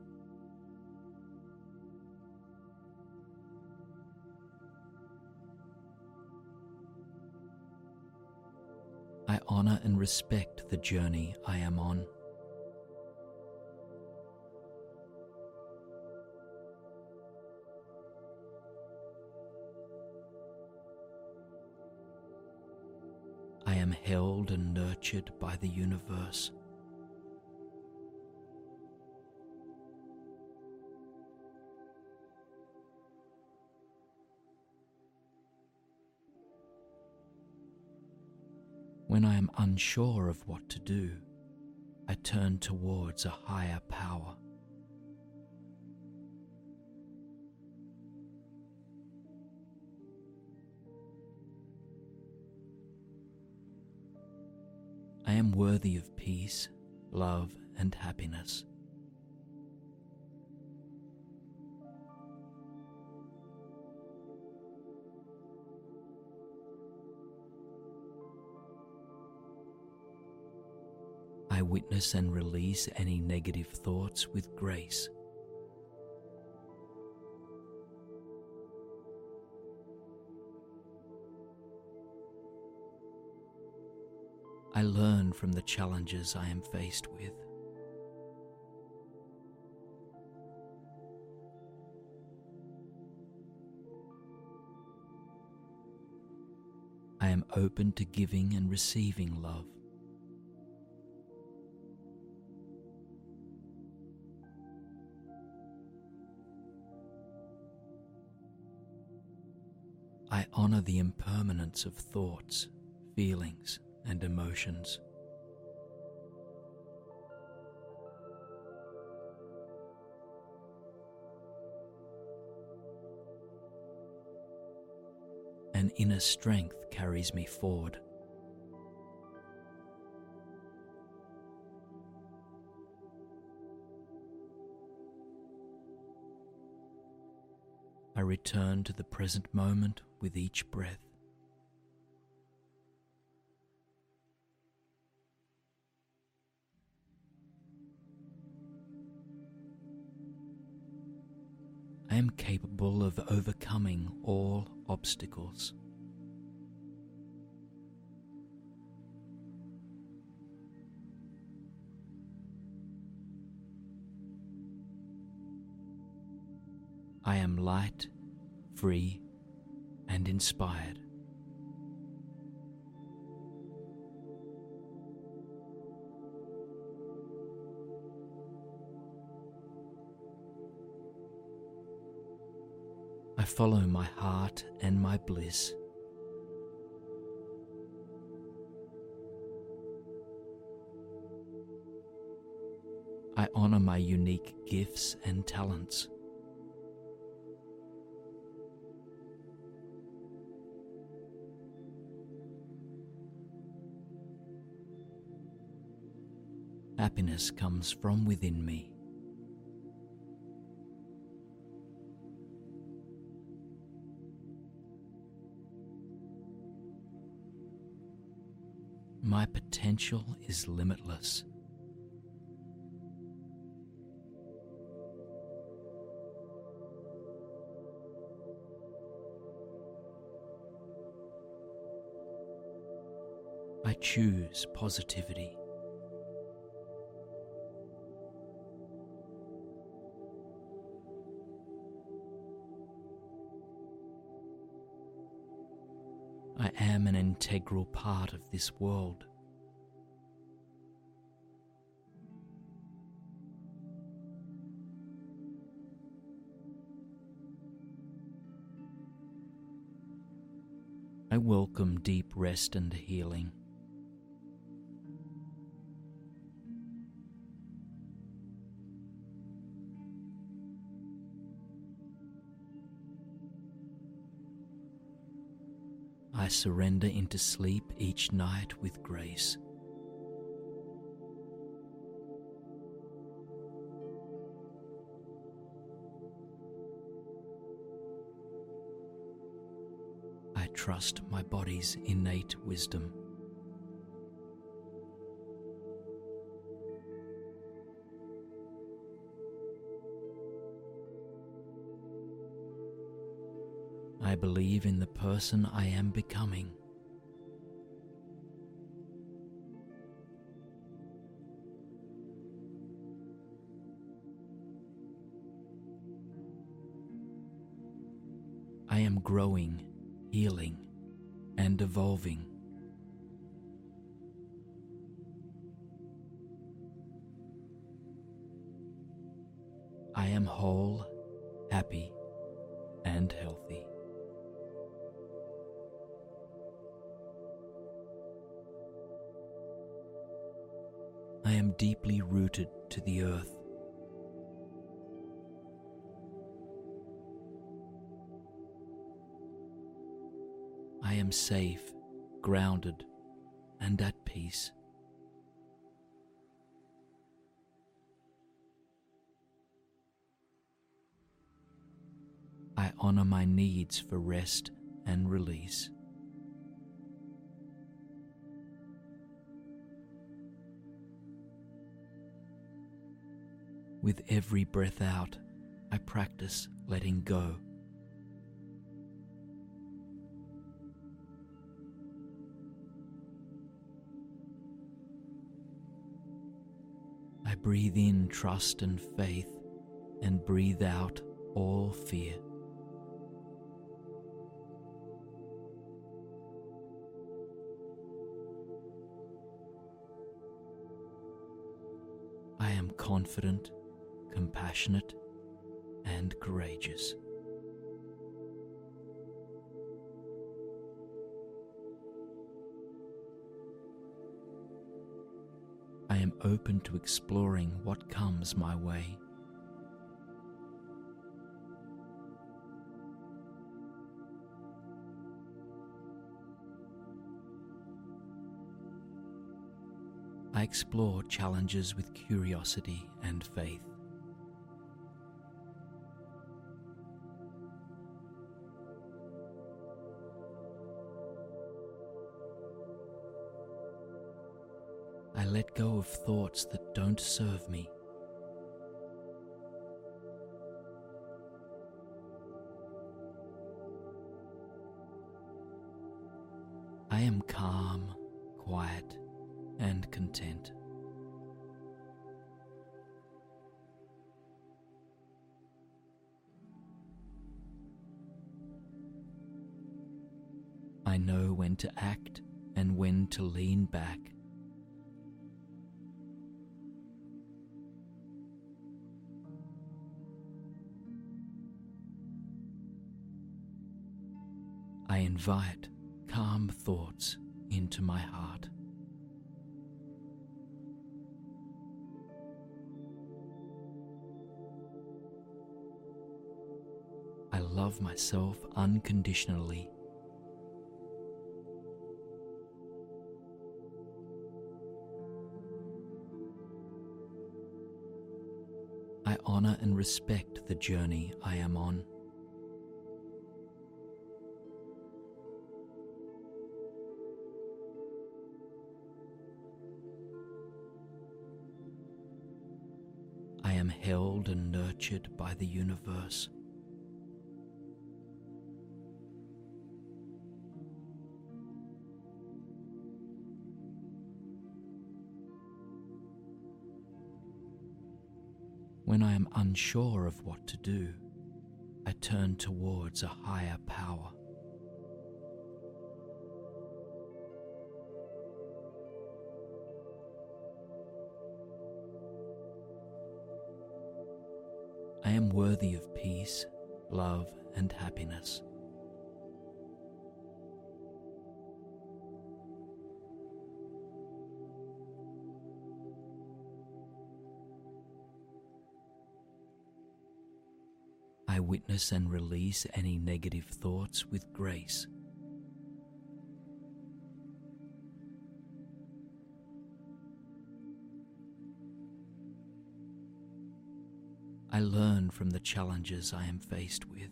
I honor and respect the journey I am on. I am held and nurtured by the universe. When I am unsure of what to do, I turn towards a higher power. I am worthy of peace, love, and happiness. I witness and release any negative thoughts with grace. I learn from the challenges I am faced with. I am open to giving and receiving love. I honor the impermanence of thoughts, feelings, and emotions. An inner strength carries me forward. I return to the present moment with each breath. am capable of overcoming all obstacles. I am light, free, and inspired. I follow my heart and my bliss. I honor my unique gifts and talents. Happiness comes from within me. My potential is limitless. I choose positivity. I am an integral part of this world. I welcome deep rest and healing. I surrender into sleep each night with grace. I trust my body's innate wisdom. I believe in the person I am becoming. I am growing, healing, and evolving. I am whole, happy, and healthy. I am deeply rooted to the earth. I am safe, grounded, and at peace. I honor my needs for rest and release. With every breath out, I practice letting go. I breathe in trust and faith, and breathe out all fear. I am confident, compassionate, and courageous. I am open to exploring what comes my way. I explore challenges with curiosity and faith. I let go of thoughts that don't serve me. I am calm, quiet, and content. I know when to act and when to lean back. I invite calm thoughts into my heart. I love myself unconditionally. I honor and respect the journey I am on. I am held and nurtured by the universe. When I am unsure of what to do, I turn towards a higher power. I am worthy of peace, love, and happiness. I witness and release any negative thoughts with grace. I learn from the challenges I am faced with.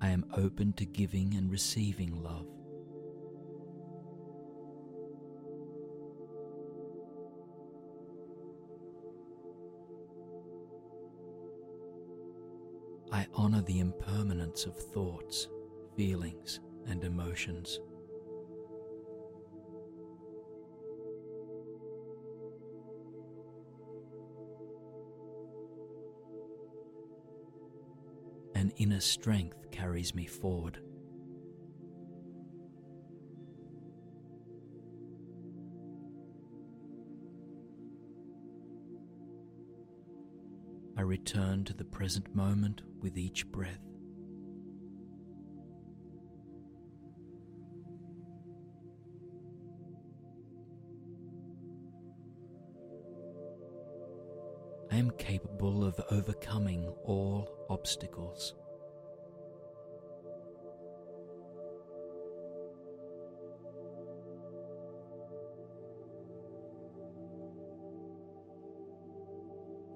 I am open to giving and receiving love. I honor the impermanence of thoughts, feelings, and emotions. An inner strength carries me forward. I return to the present moment with each breath. I am capable of overcoming all obstacles.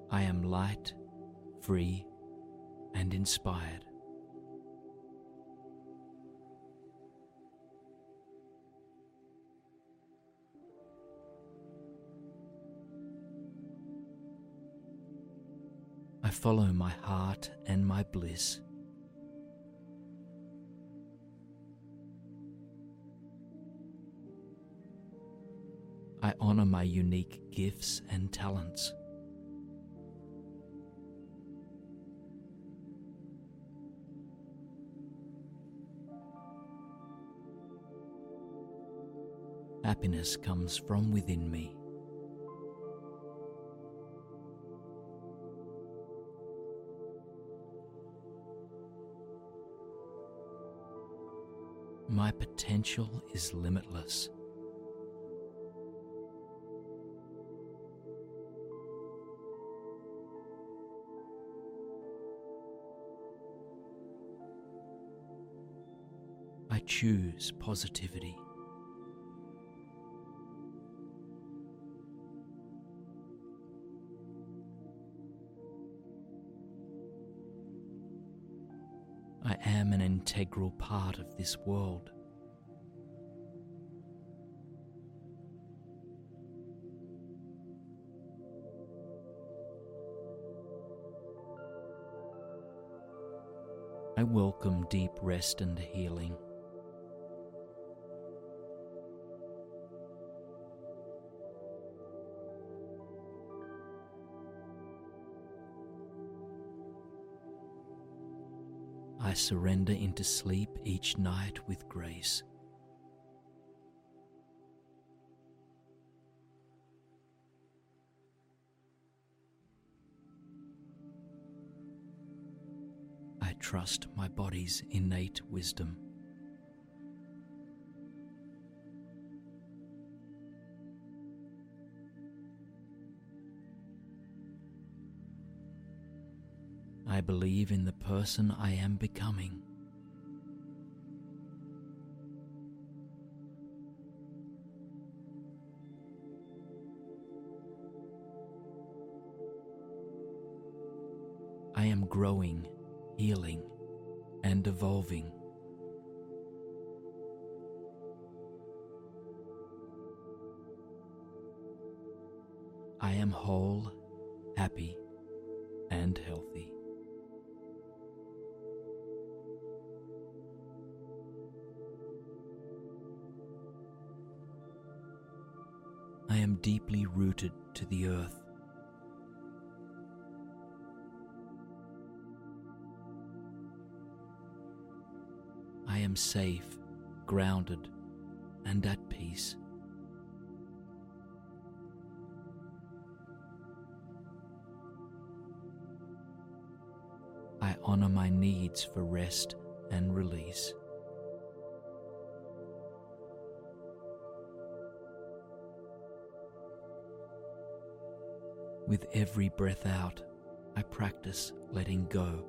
I am light, free, and inspired. I follow my heart and my bliss. I honor my unique gifts and talents. Happiness comes from within me. My potential is limitless. I choose positivity. I am an integral part of this world. welcome deep rest and healing. I surrender into sleep each night with grace. I trust my body's innate wisdom. I believe in the person I am becoming. I am growing, healing, and evolving. I am whole, happy, and healthy. I am deeply rooted to the earth. I am safe, grounded, and at peace. I honor my needs for rest and release. With every breath out, I practice letting go.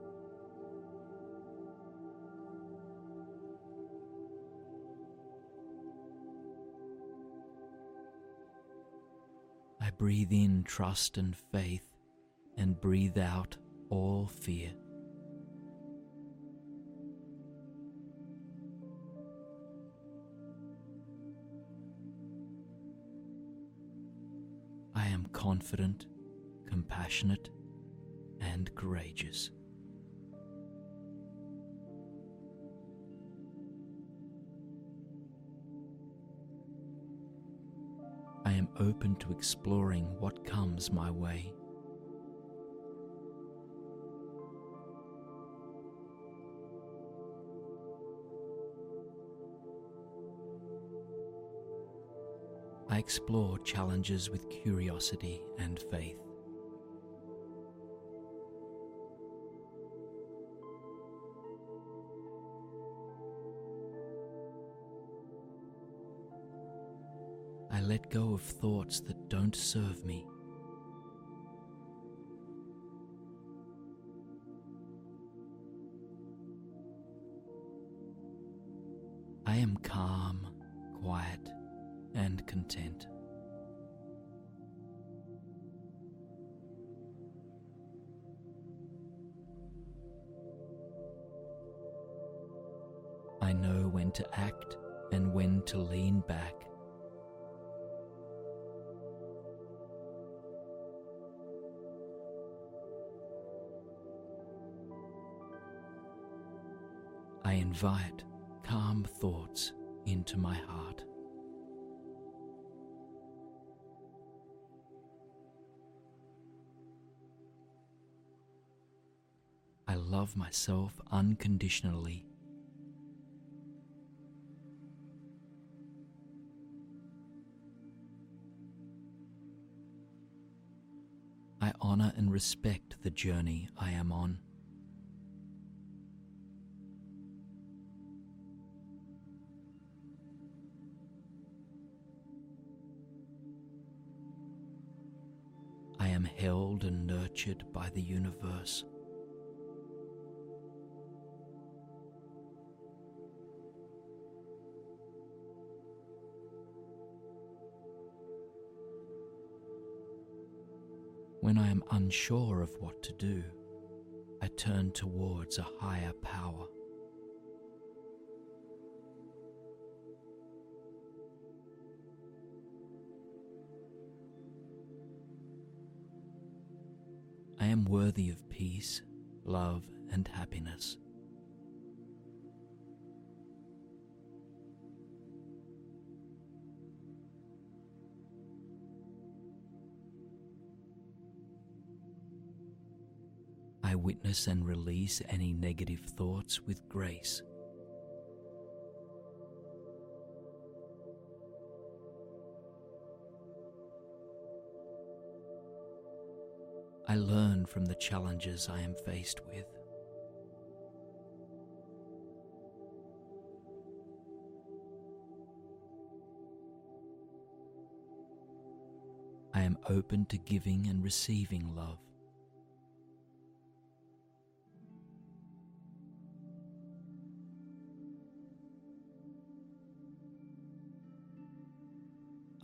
I breathe in trust and faith, and breathe out all fear. I am confident, compassionate, and courageous. I am open to exploring what comes my way. I explore challenges with curiosity and faith. I let go of thoughts that don't serve me. I am calm, quiet, and content. I know when to act and when to lean back. I invite calm thoughts into my heart. I love myself unconditionally. I honor and respect the journey I am on. I am held and nurtured by the universe. When I am unsure of what to do, I turn towards a higher power. I am worthy of peace, love, and happiness. I witness and release any negative thoughts with grace. I learn from the challenges I am faced with. I am open to giving and receiving love.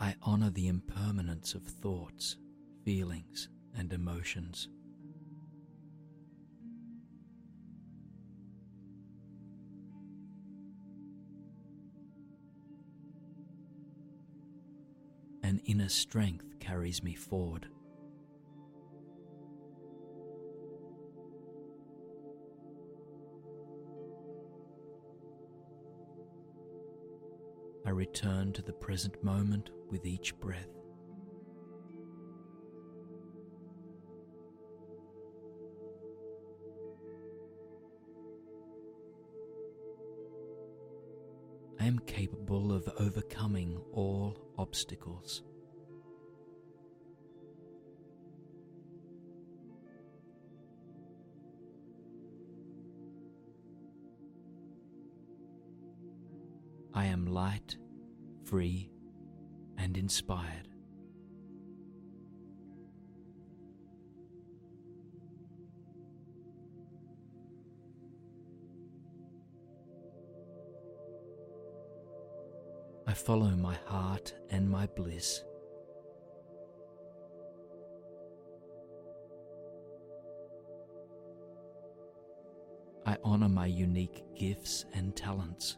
I honor the impermanence of thoughts, feelings, and emotions. An inner strength carries me forward. I return to the present moment with each breath. I am capable of overcoming all obstacles. I am light, free, and inspired. I follow my heart and my bliss. I honor my unique gifts and talents.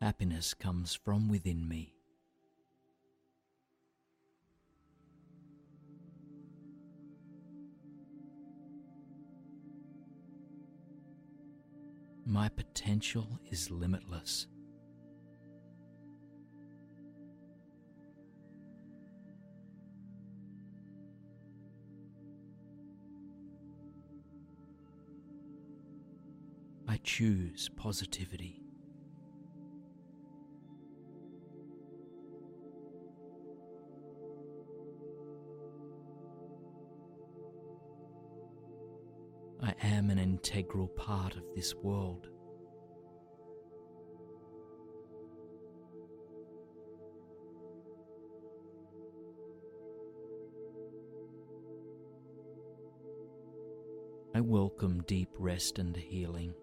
Happiness comes from within me. My potential is limitless. I choose positivity. I am an integral part of this world. I welcome deep rest and healing.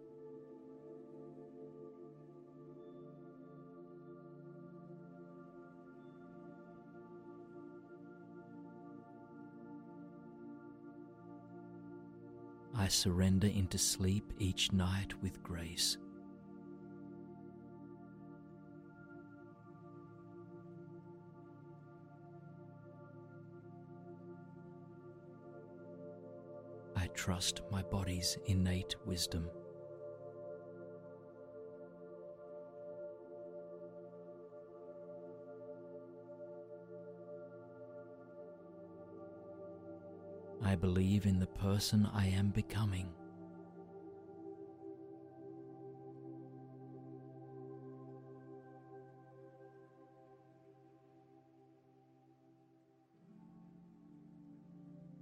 I surrender into sleep each night with grace. I trust my body's innate wisdom. I believe in the person I am becoming.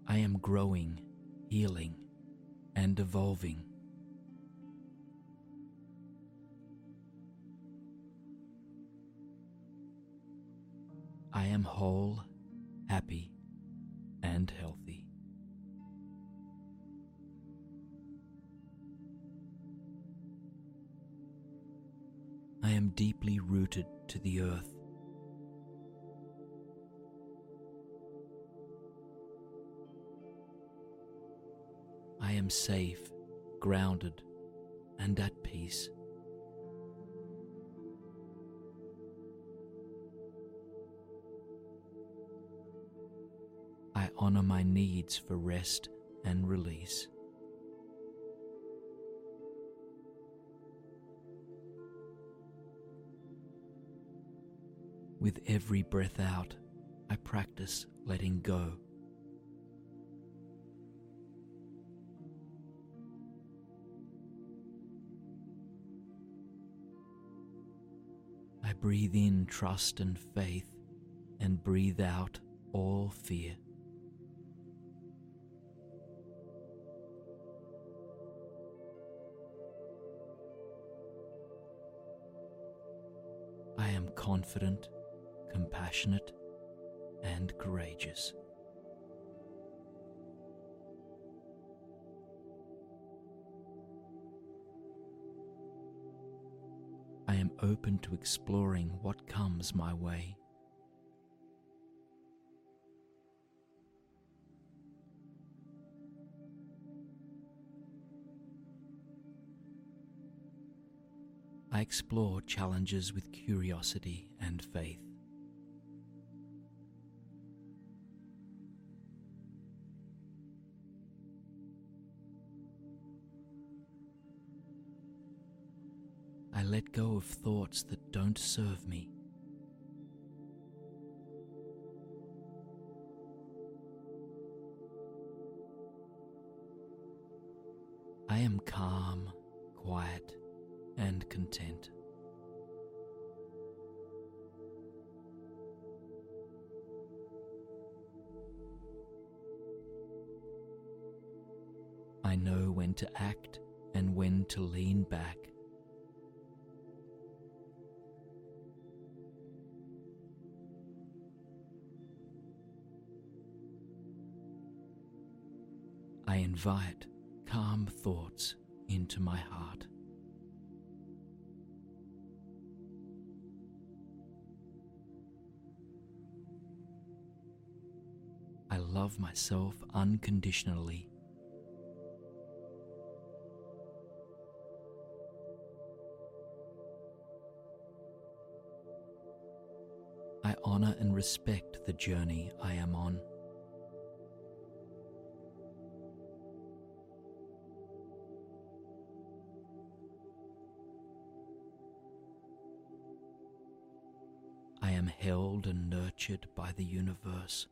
I am growing, healing, and evolving. I am whole, happy, and healthy. I am deeply rooted to the earth. I am safe, grounded, and at peace. I honor my needs for rest and release. With every breath out, I practice letting go. I breathe in trust and faith, and breathe out all fear. I am confident, compassionate, and courageous. I am open to exploring what comes my way. I explore challenges with curiosity and faith. I let go of thoughts that don't serve me. I am calm, quiet, and content. I know when to act and when to lean back. I invite calm thoughts into my heart. I love myself unconditionally. I honor and respect the journey I am on. I am held and nurtured by the universe.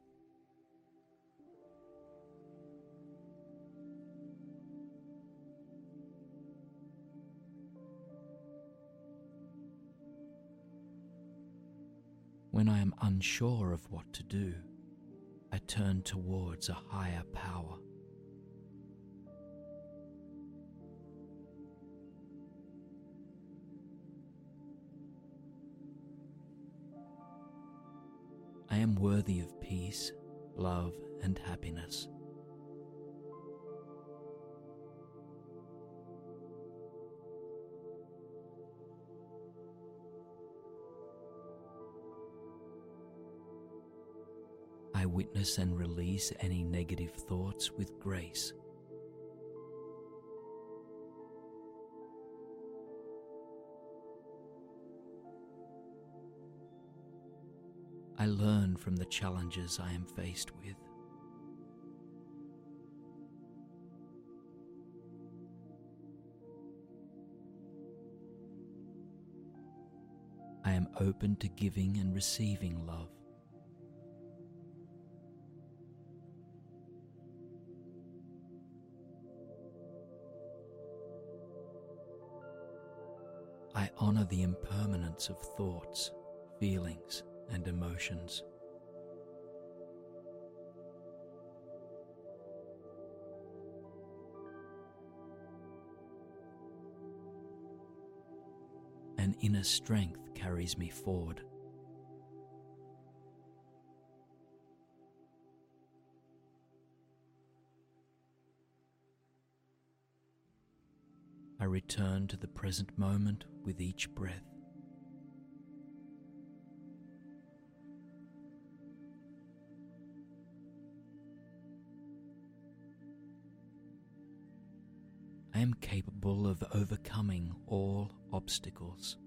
When I am unsure of what to do, I turn towards a higher power. I am worthy of peace, love, and happiness. I witness and release any negative thoughts with grace. I learn from the challenges I am faced with. I am open to giving and receiving love. I honor the impermanence of thoughts, feelings, and emotions. An inner strength carries me forward. I return to the present moment with each breath. I am capable of overcoming all obstacles.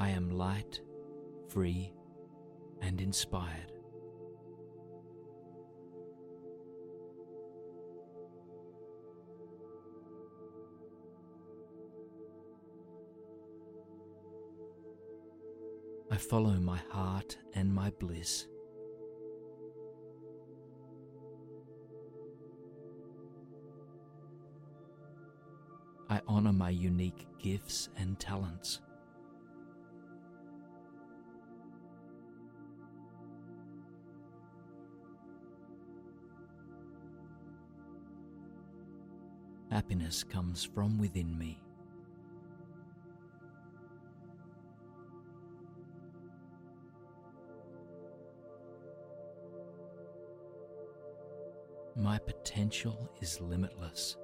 I am light, free, and inspired. I follow my heart and my bliss. I honor my unique gifts and talents. Happiness comes from within me. My potential is limitless.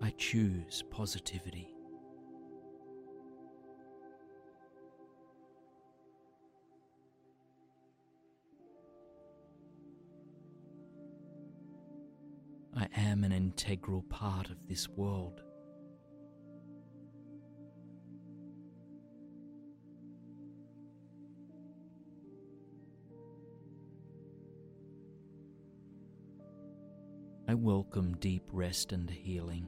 I choose positivity. I am an integral part of this world. I welcome deep rest and healing.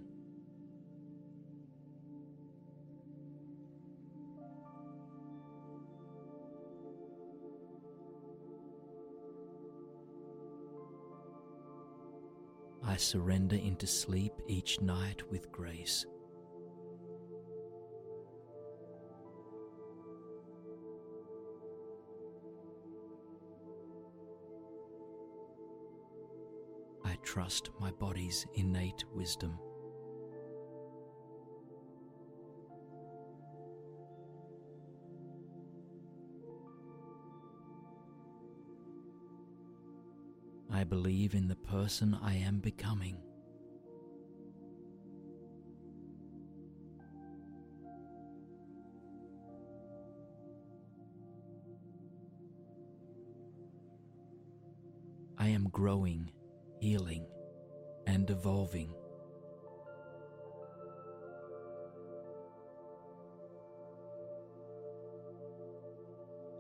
I surrender into sleep each night with grace. I trust my body's innate wisdom. I believe in the person I am becoming. I am growing, healing, and evolving.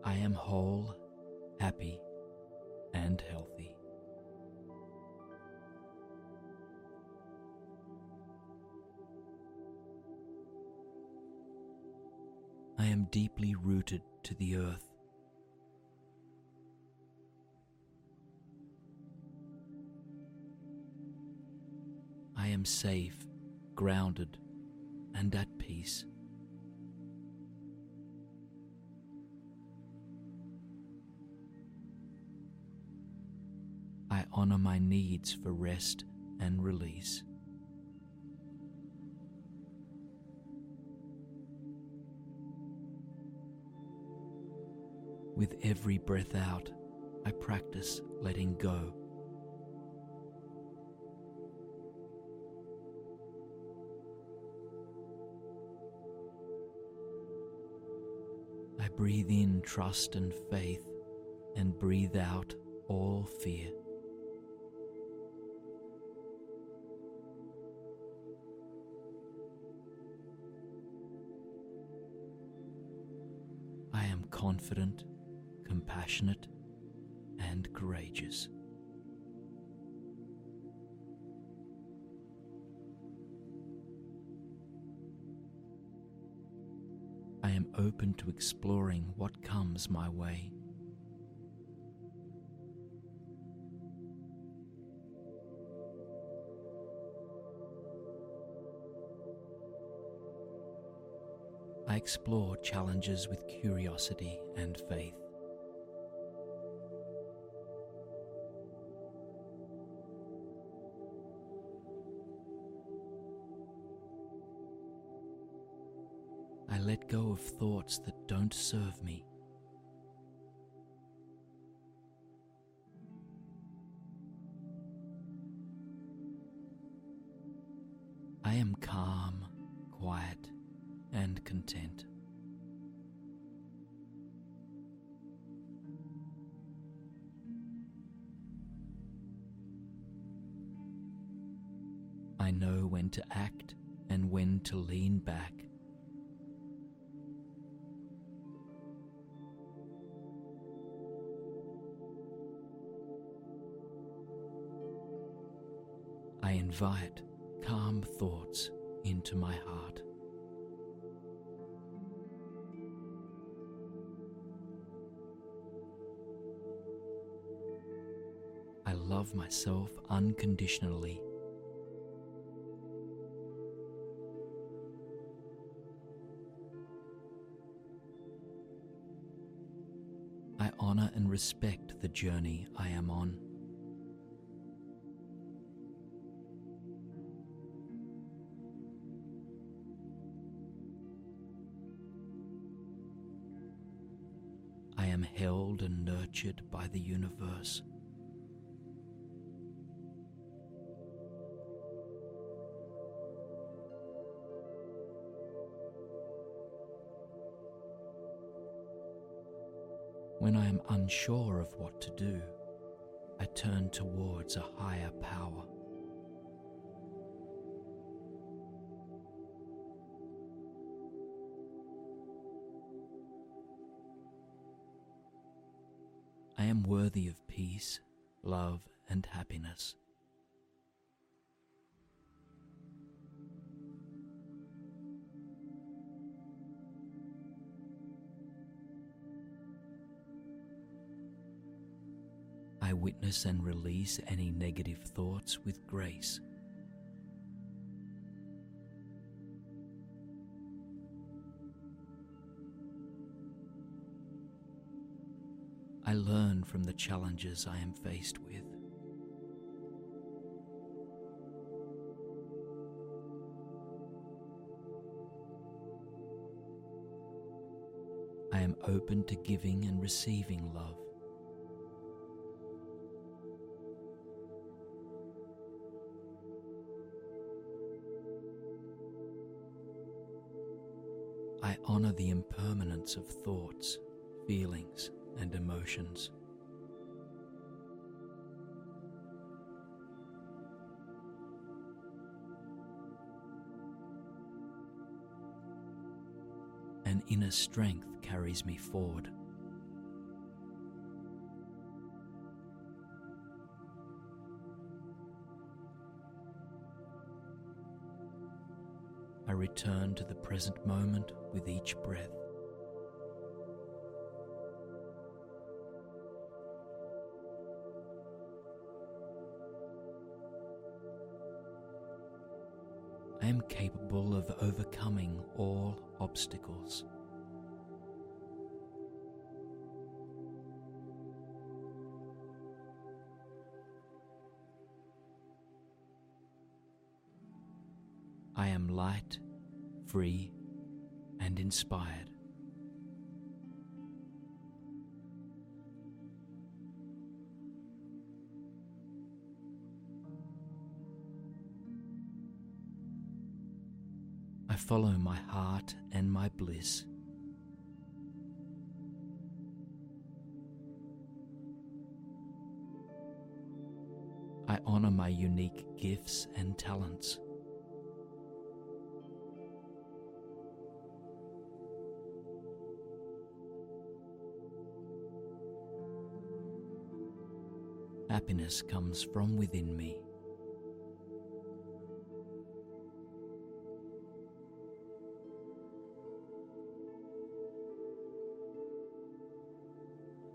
I am whole, happy, and healthy. I am deeply rooted to the earth. I am safe, grounded, and at peace. I honor my needs for rest and release. With every breath out, I practice letting go. I breathe in trust and faith, and breathe out all fear. I am confident, compassionate, and courageous. I am open to exploring what comes my way. I explore challenges with curiosity and faith. Let go of thoughts that don't serve me. I am calm, quiet, and content. I know when to act and when to lean back. I invite calm thoughts into my heart. I love myself unconditionally. I honor and respect the journey I am on. I am held and nurtured by the universe. When I am unsure of what to do, I turn towards a higher power. I am worthy of peace, love, and happiness. I witness and release any negative thoughts with grace. I learn from the challenges I am faced with. I am open to giving and receiving love. I honor the impermanence of thoughts, feelings, and emotions. An inner strength carries me forward. I return to the present moment with each breath. I am capable of overcoming all obstacles. I am light, free, and inspired. I follow my heart and my bliss. I honor my unique gifts and talents. Happiness comes from within me.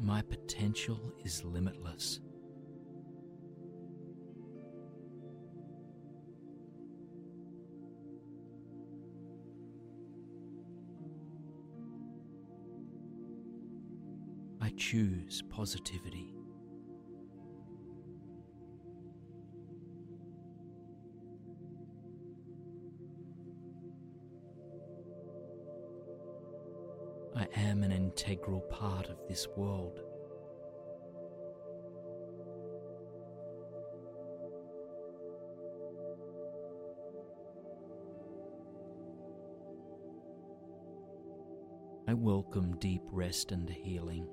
My potential is limitless. I choose positivity. I am an integral part of this world. I welcome deep rest and healing.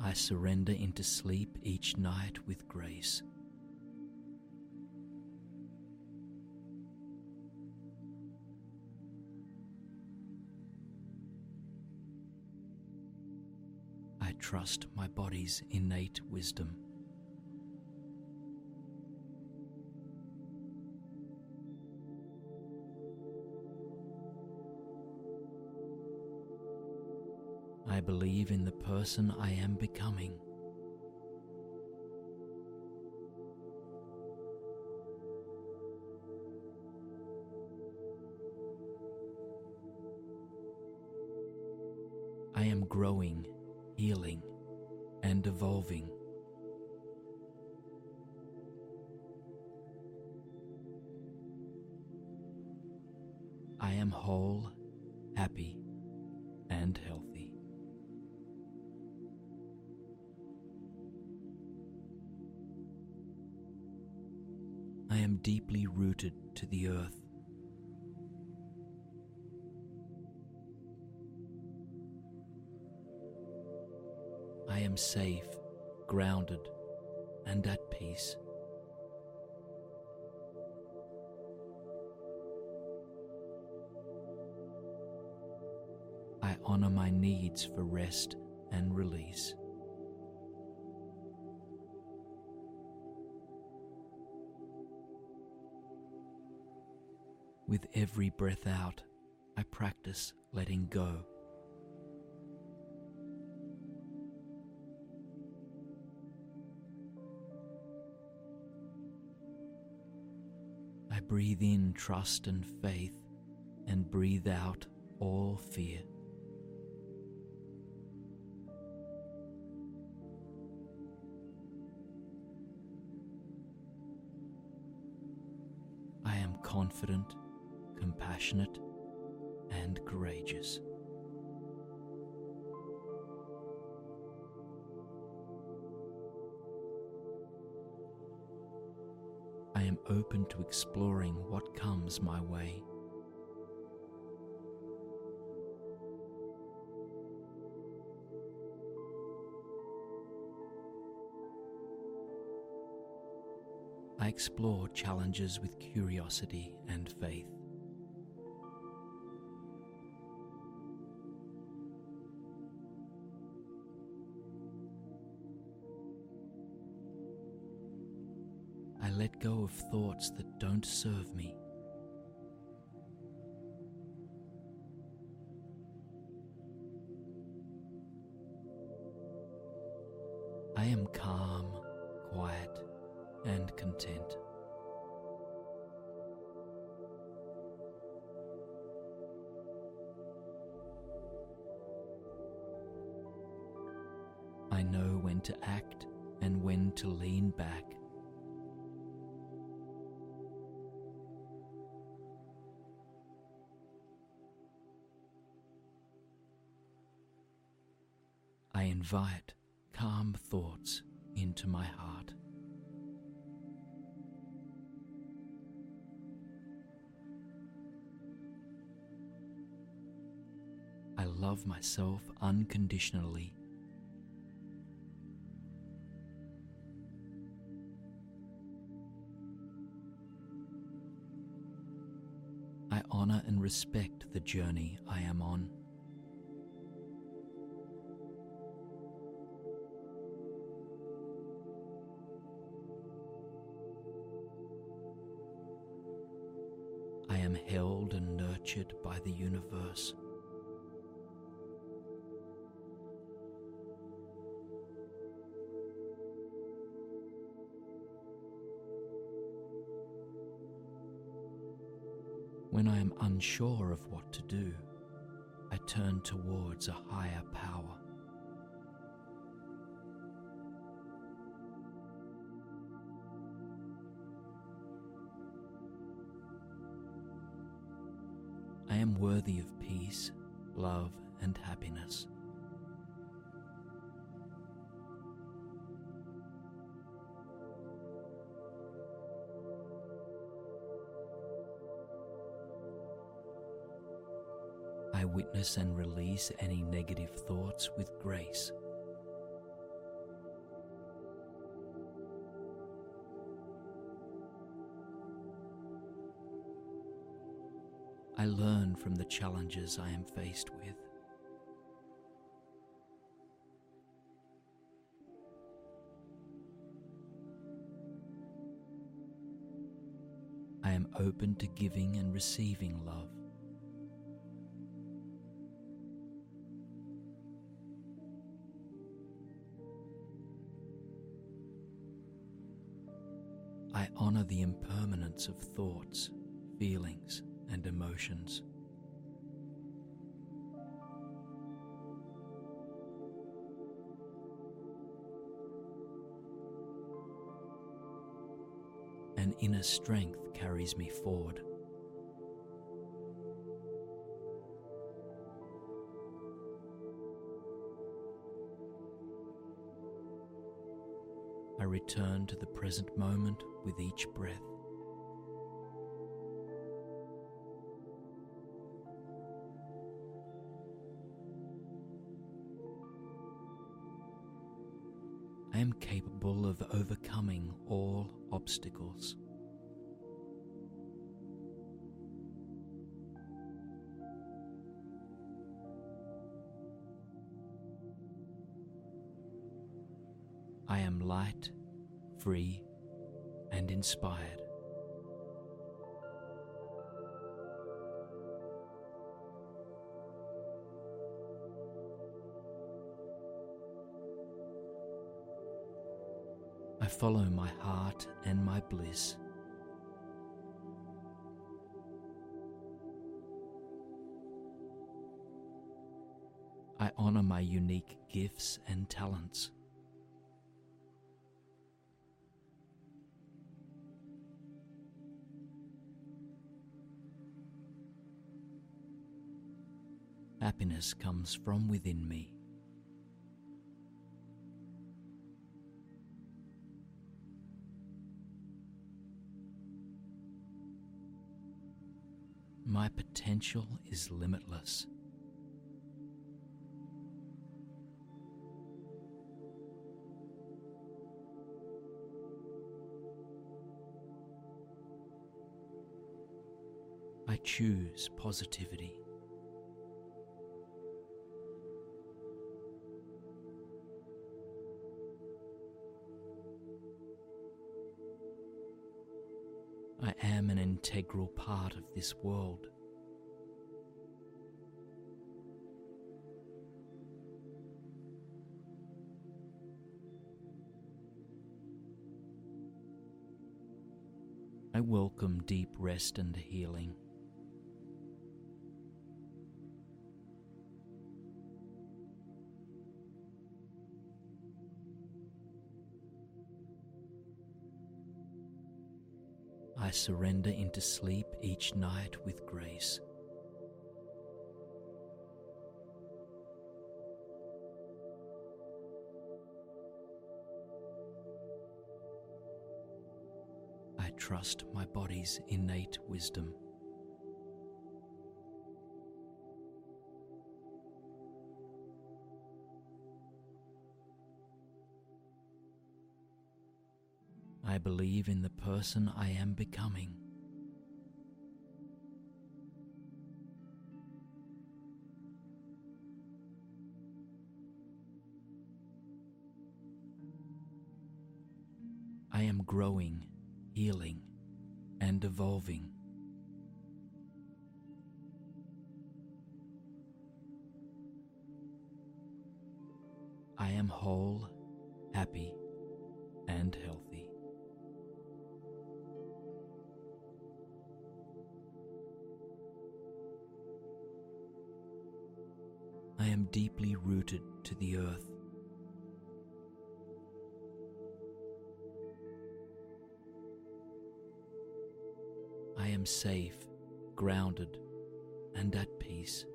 I surrender into sleep each night with grace. trust my body's innate wisdom. I believe in the person I am becoming. I am growing, healing, and evolving. I am whole, happy, and healthy. I am deeply rooted to the earth. I am safe, grounded, and at peace. I honor my needs for rest and release. With every breath out, I practice letting go. Breathe in trust and faith, and breathe out all fear. I am confident, compassionate, and courageous. I am open to exploring what comes my way. I explore challenges with curiosity and faith. Let go of thoughts that don't serve me. I am calm, quiet, and content. I know when to act and when to lean back. I invite calm thoughts into my heart. I love myself unconditionally. I honor and respect the journey I am on. Held and nurtured by the universe. When I am unsure of what to do, I turn towards a higher power. I am worthy of peace, love, and happiness. I witness and release any negative thoughts with grace. I learn from the challenges I am faced with. I am open to giving and receiving love. I honor the impermanence of thoughts, feelings, and emotions. An inner strength carries me forward. I return to the present moment with each breath. I am capable of overcoming all obstacles. I am light, free, and inspired. I follow my heart and my bliss. I honor my unique gifts and talents. Happiness comes from within me. My potential is limitless. I choose positivity. I am an integral part of this world. I welcome deep rest and healing. I surrender into sleep each night with grace. I trust my body's innate wisdom. I believe in the person I am becoming. I am growing, healing, and evolving. I am whole, happy, and healthy. I am deeply rooted to the earth. I am safe, grounded, and at peace.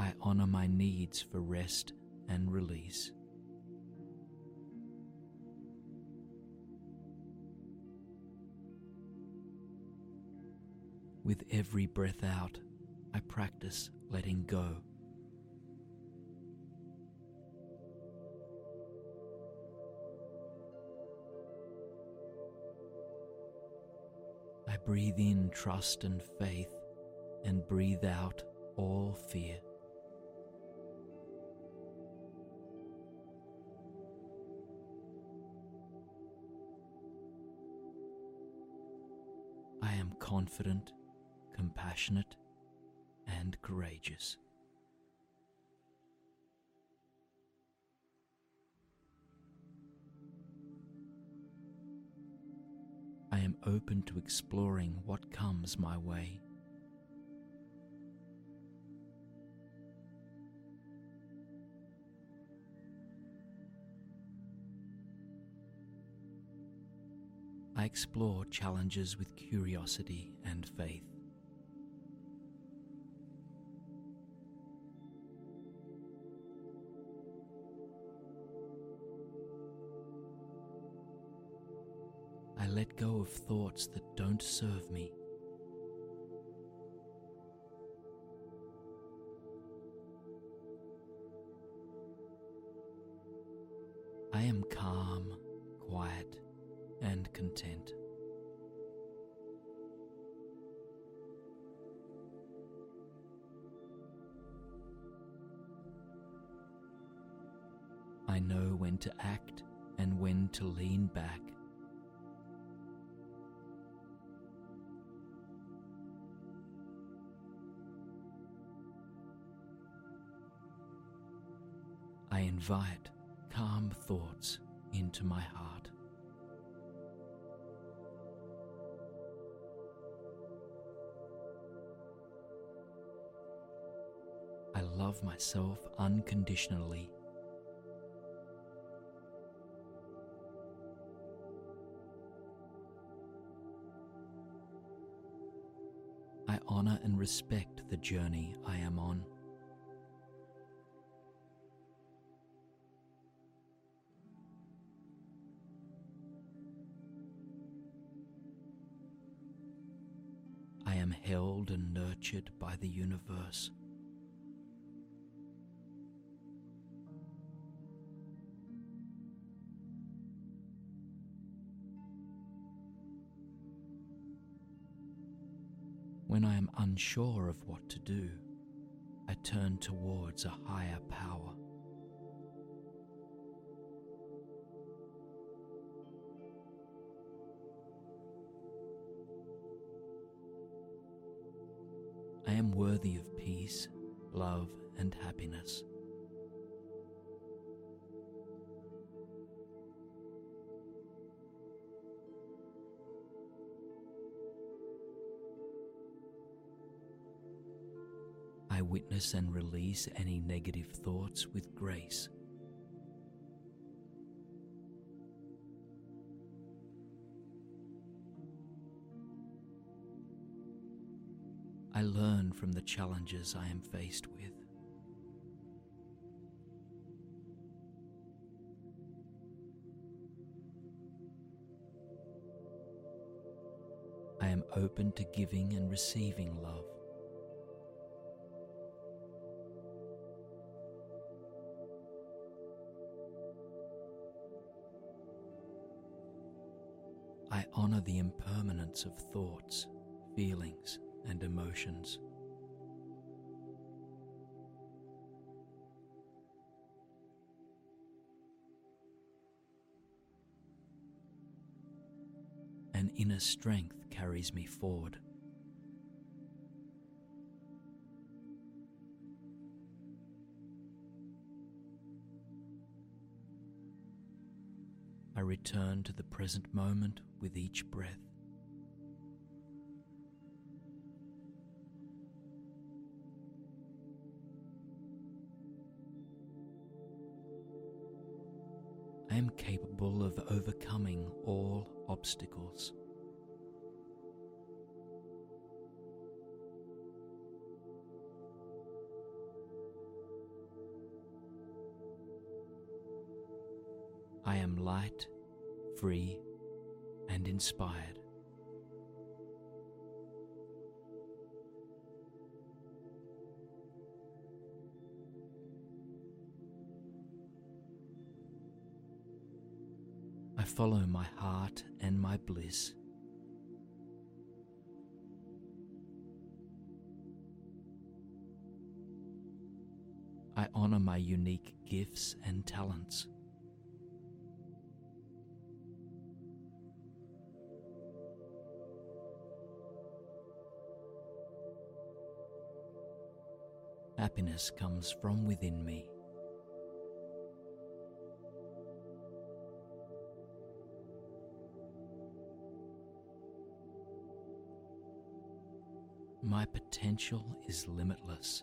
I honor my needs for rest and release. With every breath out, I practice letting go. I breathe in trust and faith, and breathe out all fear. confident, compassionate, and courageous. I am open to exploring what comes my way. I explore challenges with curiosity and faith. I let go of thoughts that don't serve me. I am calm, quiet, and content. I know when to act and when to lean back. I invite calm thoughts into my heart. I love myself unconditionally. I honor and respect the journey I am on. I am held and nurtured by the universe. When I am unsure of what to do, I turn towards a higher power. I am worthy of peace, love, and happiness. I witness and release any negative thoughts with grace. I learn from the challenges I am faced with. I am open to giving and receiving love. I honor the impermanence of thoughts, feelings, and emotions. An inner strength carries me forward. I return to the present moment with each breath. I am capable of overcoming all obstacles. I am light, free, and inspired. I follow my heart and my bliss. I honor my unique gifts and talents. Happiness comes from within me. My potential is limitless.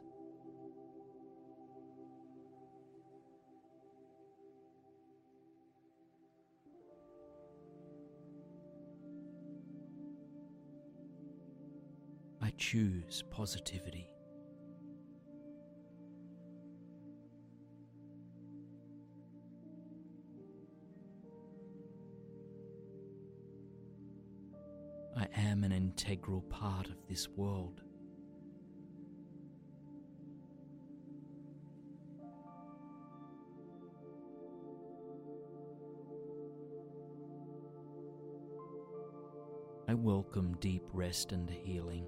I choose positivity. I am an integral part of this world. I welcome deep rest and healing.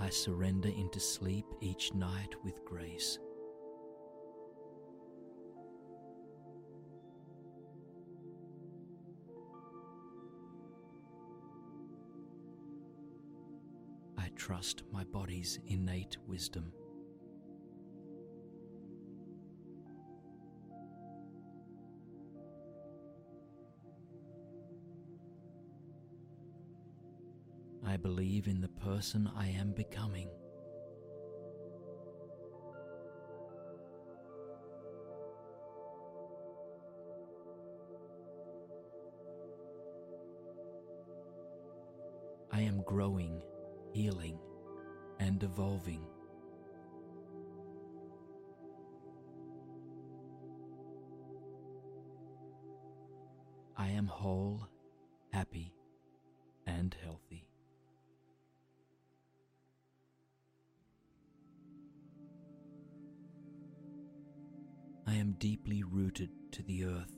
I surrender into sleep each night with grace. I trust my body's innate wisdom. I believe in the person I am becoming. I am growing, healing, and evolving. I am whole, happy, and healthy. I am deeply rooted to the earth.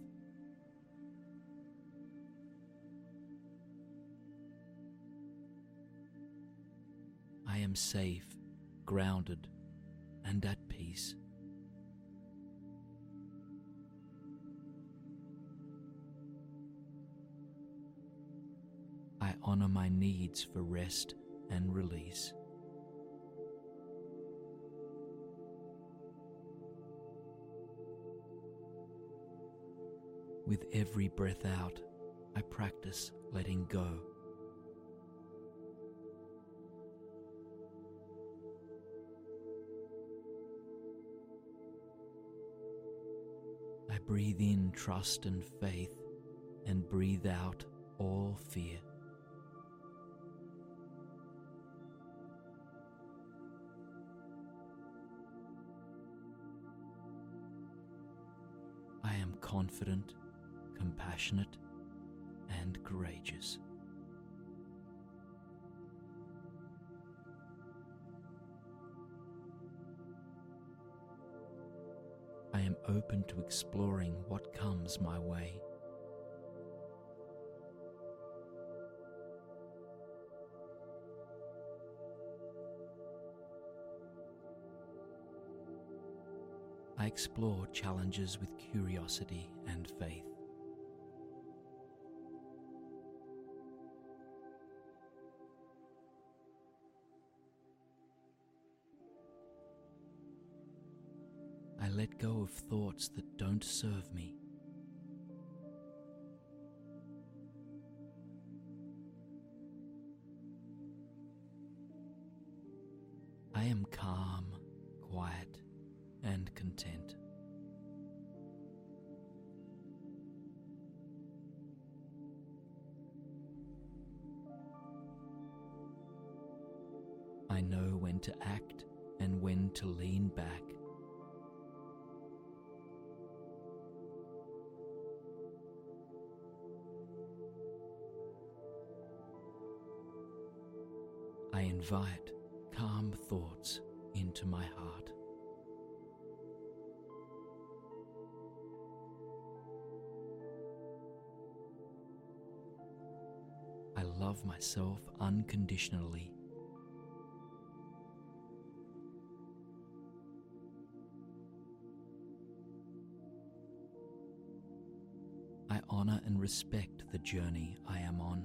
I am safe, grounded, and at peace. I honor my needs for rest and release. With every breath out, I practice letting go. I breathe in trust and faith, and breathe out all fear. I am confident, compassionate, and courageous. I am open to exploring what comes my way. I explore challenges with curiosity and faith. I let go of thoughts that don't serve me. I am calm, quiet, and content. I know when to act and when to lean back. I invite calm thoughts into my heart. I love myself unconditionally. I honor and respect the journey I am on.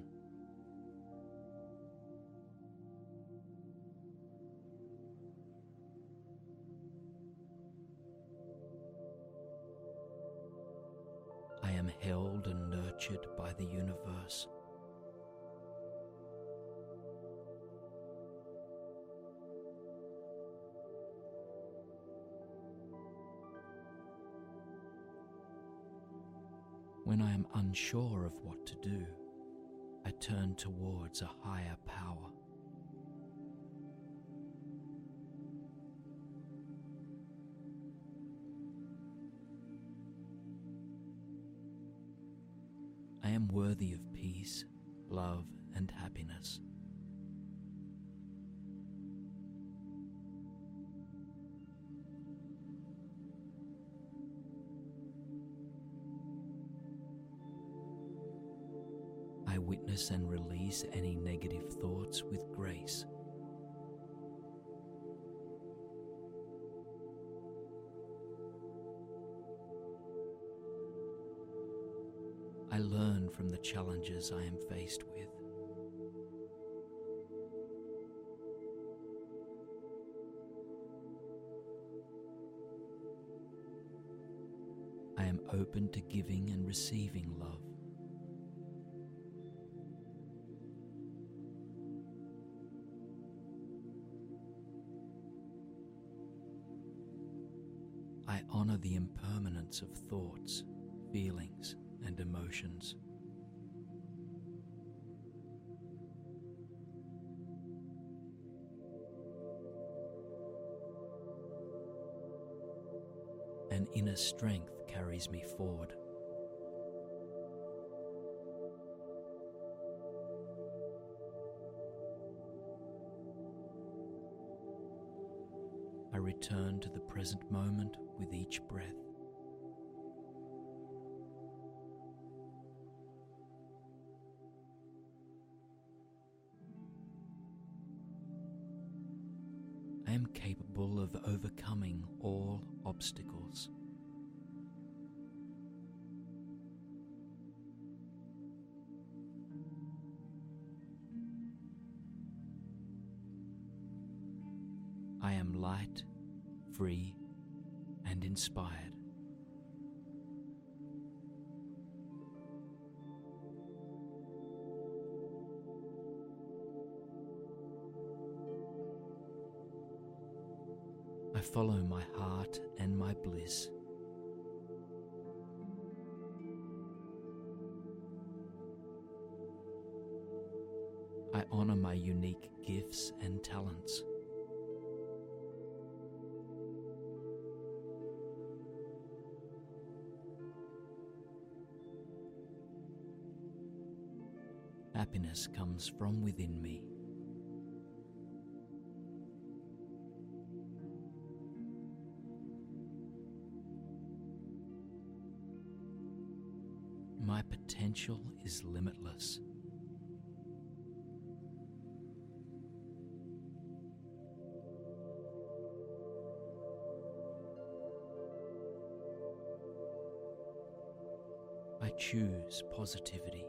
I am held and nurtured by the universe. When I am unsure of what to do, I turn towards a higher power. I am worthy of peace, love, and happiness. I witness and release any negative thoughts with grace. I learn from the challenges I am faced with. I am open to giving and receiving love. I honor the impermanence of thoughts, feelings, and emotions. An inner strength carries me forward. I return to the present moment with each breath. I am capable of overcoming all obstacles. I am light, free, and inspired. I follow my heart and my bliss. I honor my unique gifts and talents. Happiness comes from within me. My potential is limitless. I choose positivity.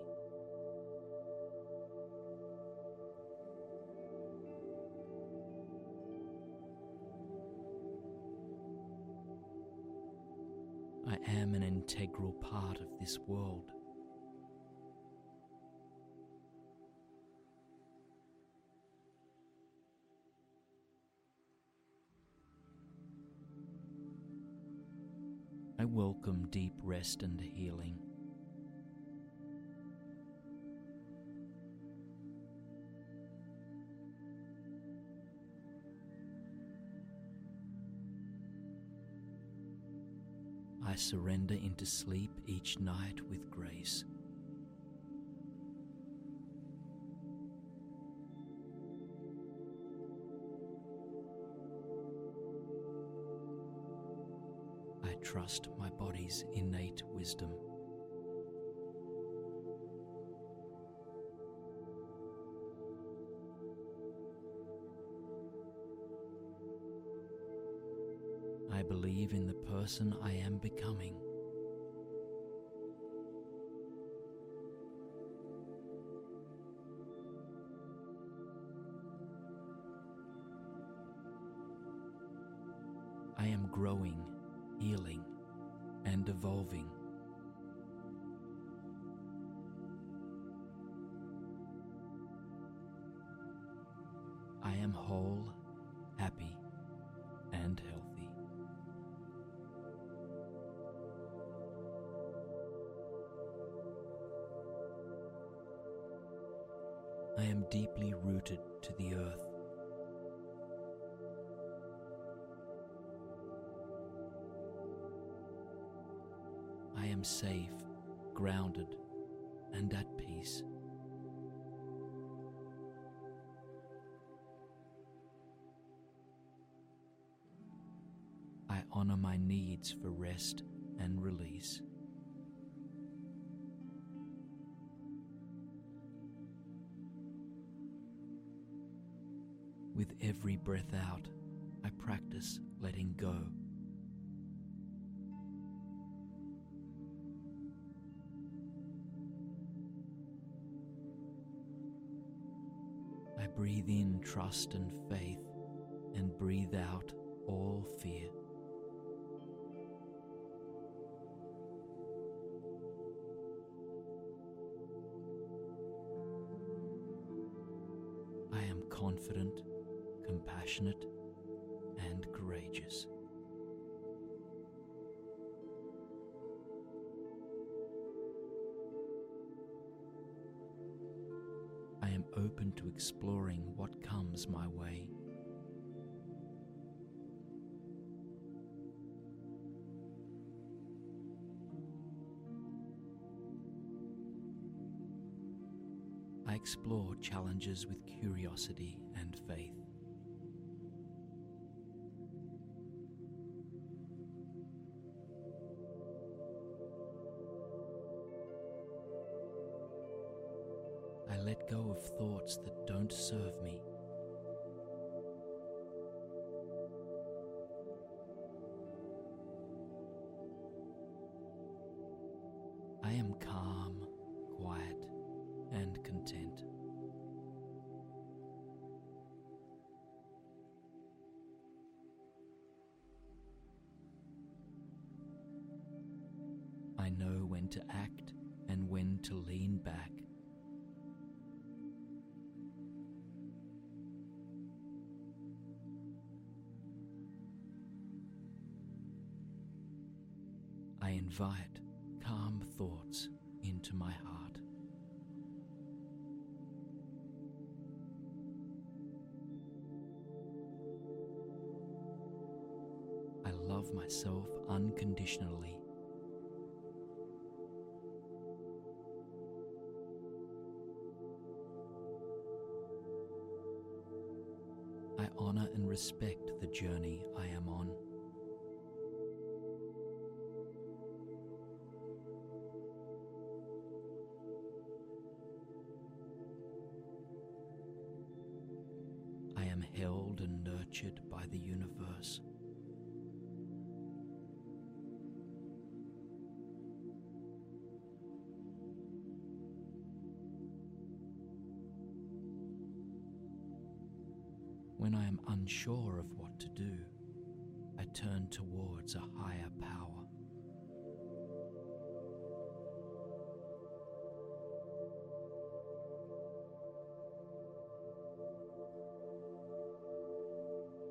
I am an integral part of this world. I welcome deep rest and healing. I surrender into sleep each night with grace. I trust my body's innate wisdom. I believe in the person I am becoming. I am growing, healing, and evolving. I am whole, happy, and healthy. I am deeply rooted to the earth. I am safe, grounded, and at peace. I honor my needs for rest and release. With every breath out, I practice letting go. I breathe in trust and faith, and breathe out all fear. I am confident, compassionate, and courageous. I am open to exploring what comes my way. I explore challenges with curiosity and faith. Let go of thoughts that don't serve me. I am calm, quiet, and content. I know when to act and when to lean back. I invite calm thoughts into my heart. I love myself unconditionally. I honor and respect the journey I am on. I am held and nurtured by the universe. When I am unsure of what to do, I turn towards a higher power.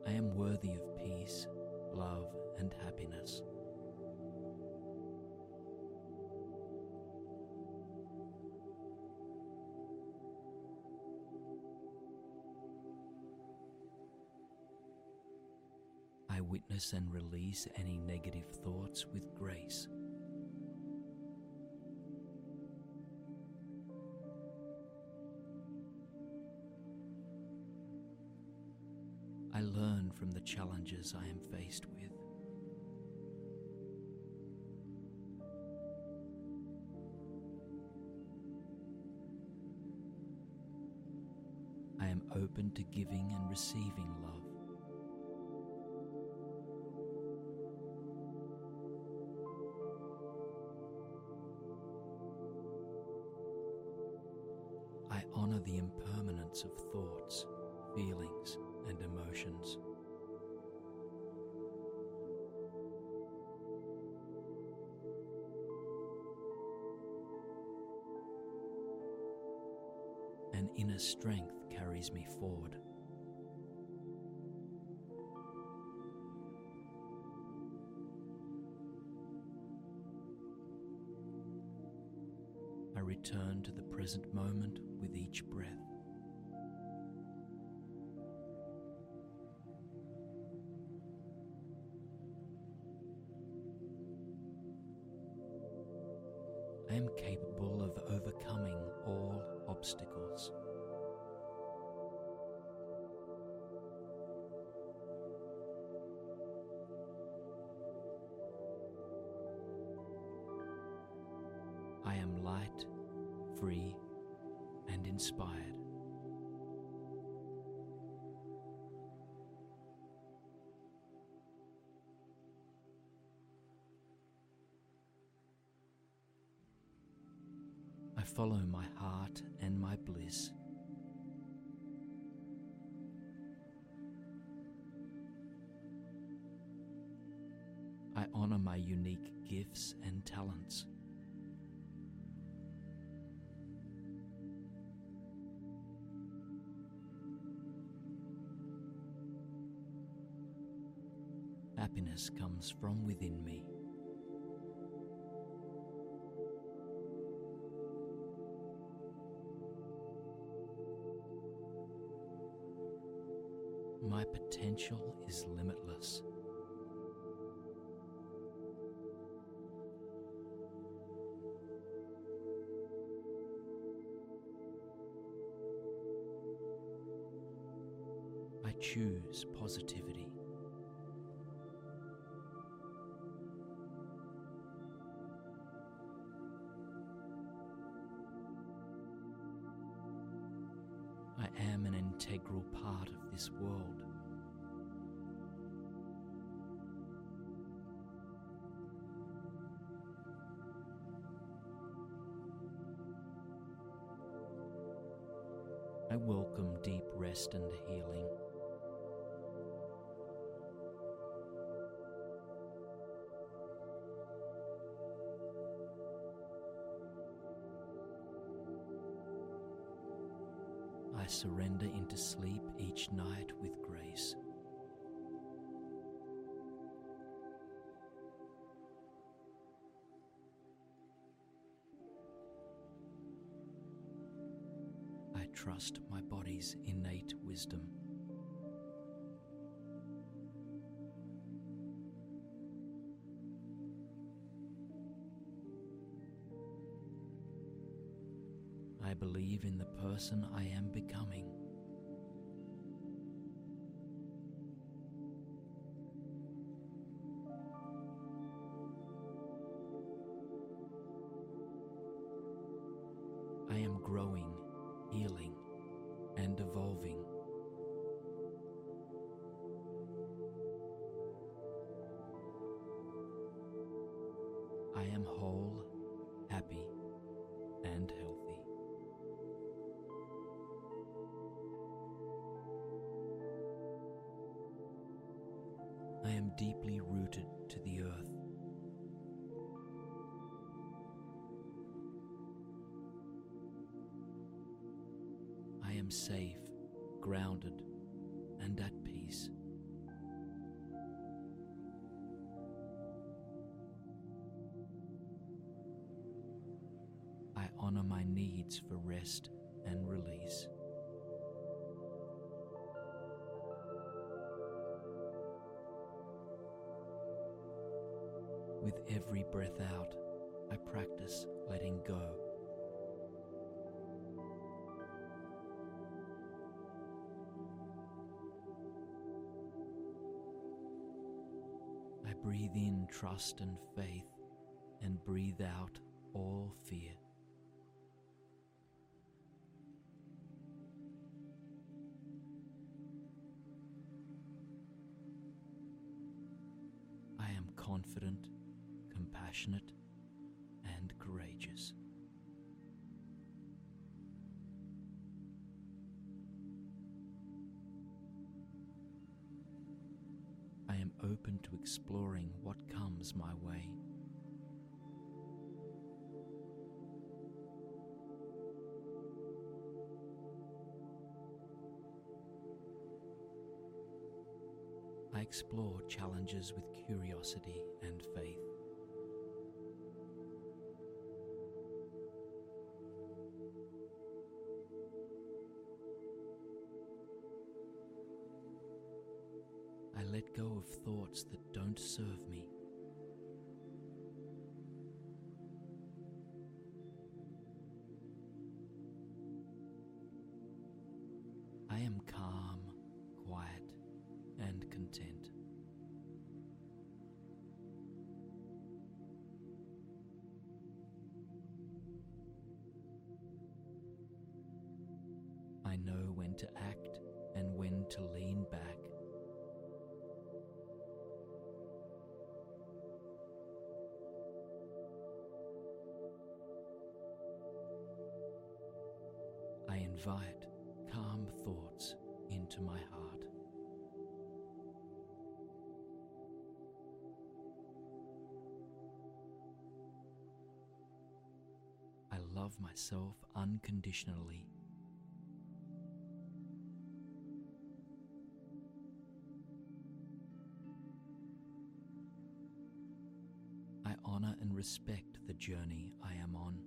I am worthy of peace, love, and happiness. I witness and release any negative thoughts with grace. I learn from the challenges I am faced with. I am open to giving and receiving love. I honor the impermanence of thoughts, feelings, and emotions. and inner strength carries me forward. I return to the present moment with each breath. I am capable of overcoming all obstacles. I am light, free, and inspired. I follow my heart and my bliss. I honor my unique gifts and talents. Happiness comes from within me. My potential is limitless. I choose positivity. I am an integral part of this world. I welcome deep rest and healing. I surrender into sleep each night with grace. I trust my body's innate wisdom. I believe in the person I am becoming. I am growing, healing, and evolving. I am whole, happy, and healthy. I am deeply rooted to the earth. I am safe, grounded, and at peace. I honor my needs for rest and release. With every breath out, I practice letting go. I breathe in trust and faith, and breathe out all fear. I am confident, compassionate, and courageous. I am open to exploring what comes my way. explore challenges with curiosity and faith. I let go of thoughts that don't serve me. I am calm, quiet, and content. I know when to act and when to lean back. I invite calm thoughts into my heart. I love myself unconditionally. I honor and respect the journey I am on.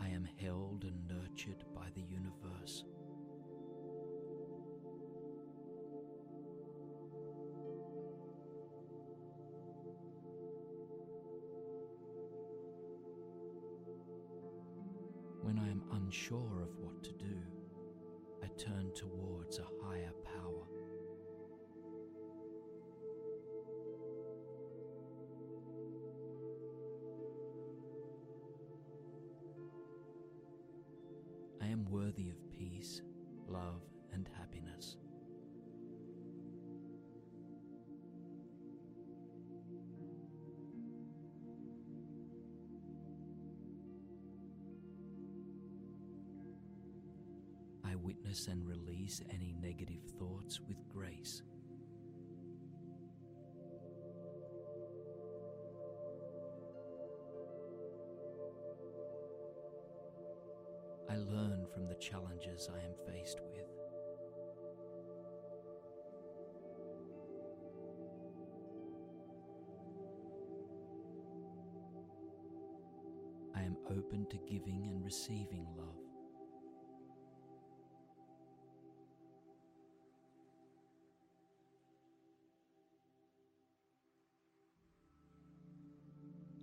I am held and nurtured by the universe. When I am unsure of what to do, I turn towards a higher power. I am worthy of peace, love, and happiness. I witness and release any negative thoughts with grace. I learn from the challenges I am faced with. I am open to giving and receiving love.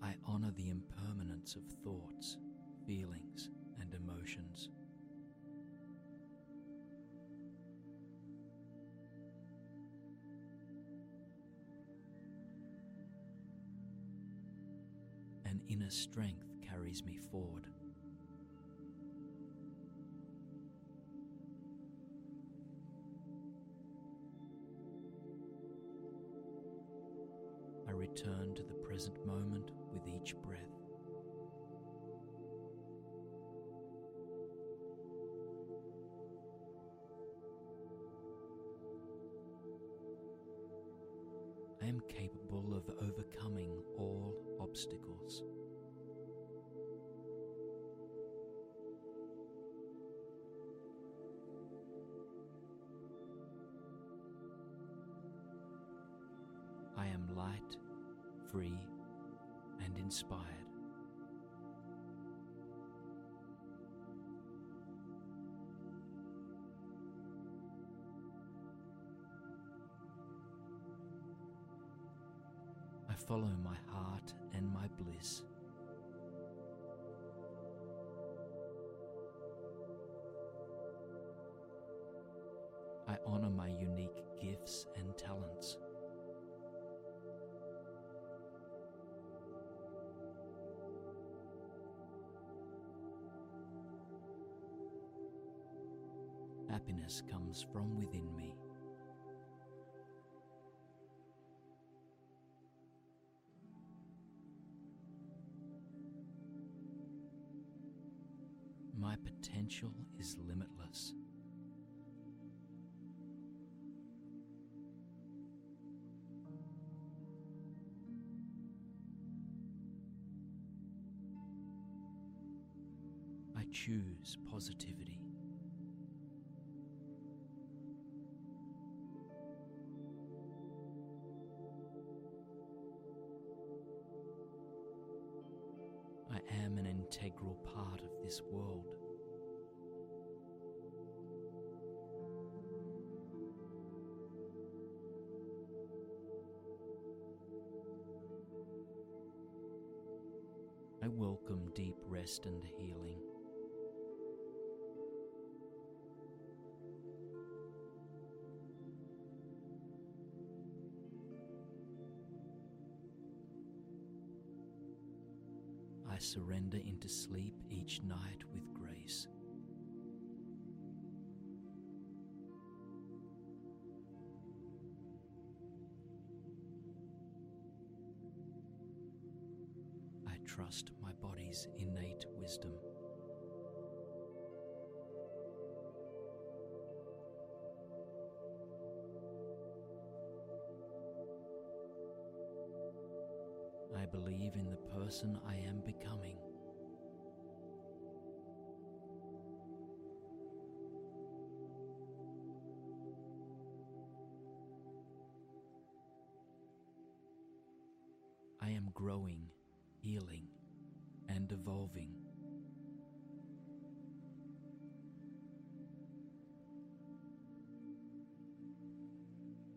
I honor the impermanence of thoughts, feelings, and emotions. An inner strength carries me forward. I return to the present moment with each breath. I am capable of overcoming all obstacles. I am light, free, and inspired. I follow my heart and my bliss. I honor my unique gifts and talents. Happiness comes from within me. My potential is limitless. choose positivity. I am an integral part of this world. I welcome deep rest and healing. I surrender into sleep each night with grace. Trust my body's innate wisdom. I believe in the person I am becoming. I am growing, healing, and evolving.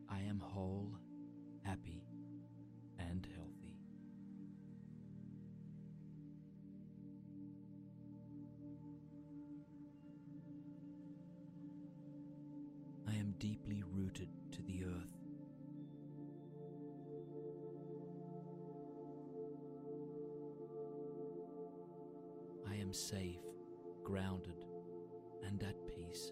I am whole, happy, and healthy. I am deeply rooted to the earth. Safe, grounded, and at peace.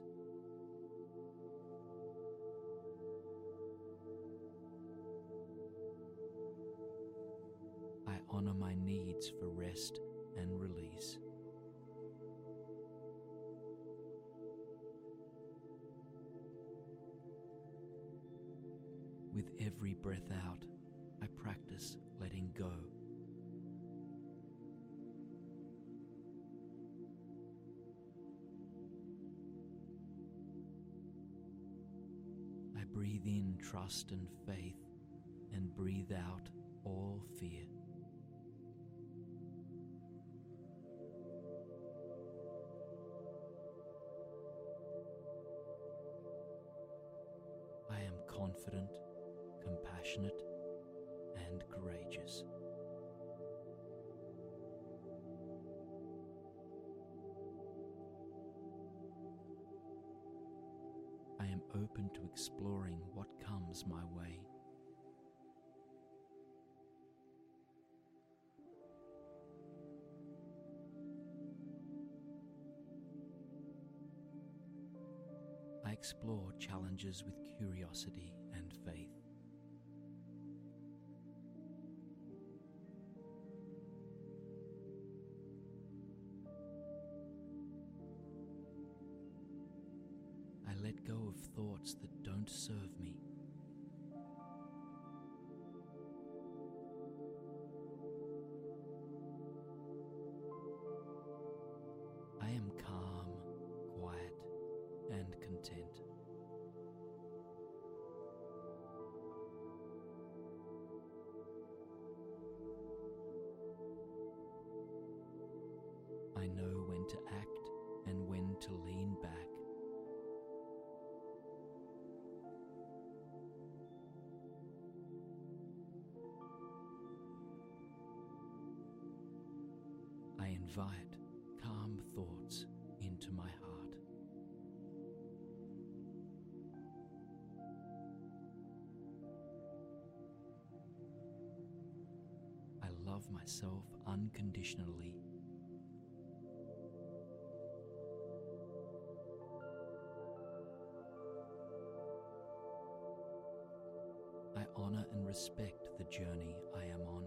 I honor my needs for rest and release. With every breath out, I practice letting go. Breathe in trust and faith, and breathe out all fear. I am confident, compassionate, and courageous. I am open to exploring what comes my way. I explore challenges with curiosity and faith. Let go of thoughts that don't serve me. I am calm, quiet, and content. I know when to act and when to lean back. I invite calm thoughts into my heart. I love myself unconditionally. I honor and respect the journey I am on.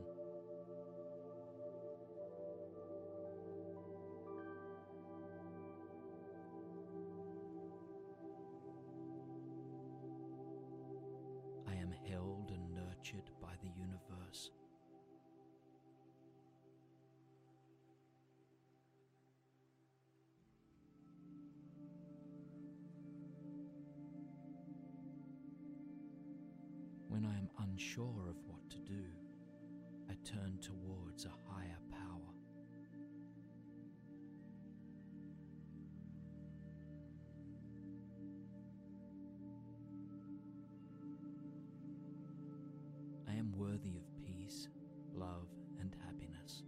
Held and nurtured by the universe. When I am unsure of what to do, I turn towards a higher power. I am worthy of peace, love, and happiness.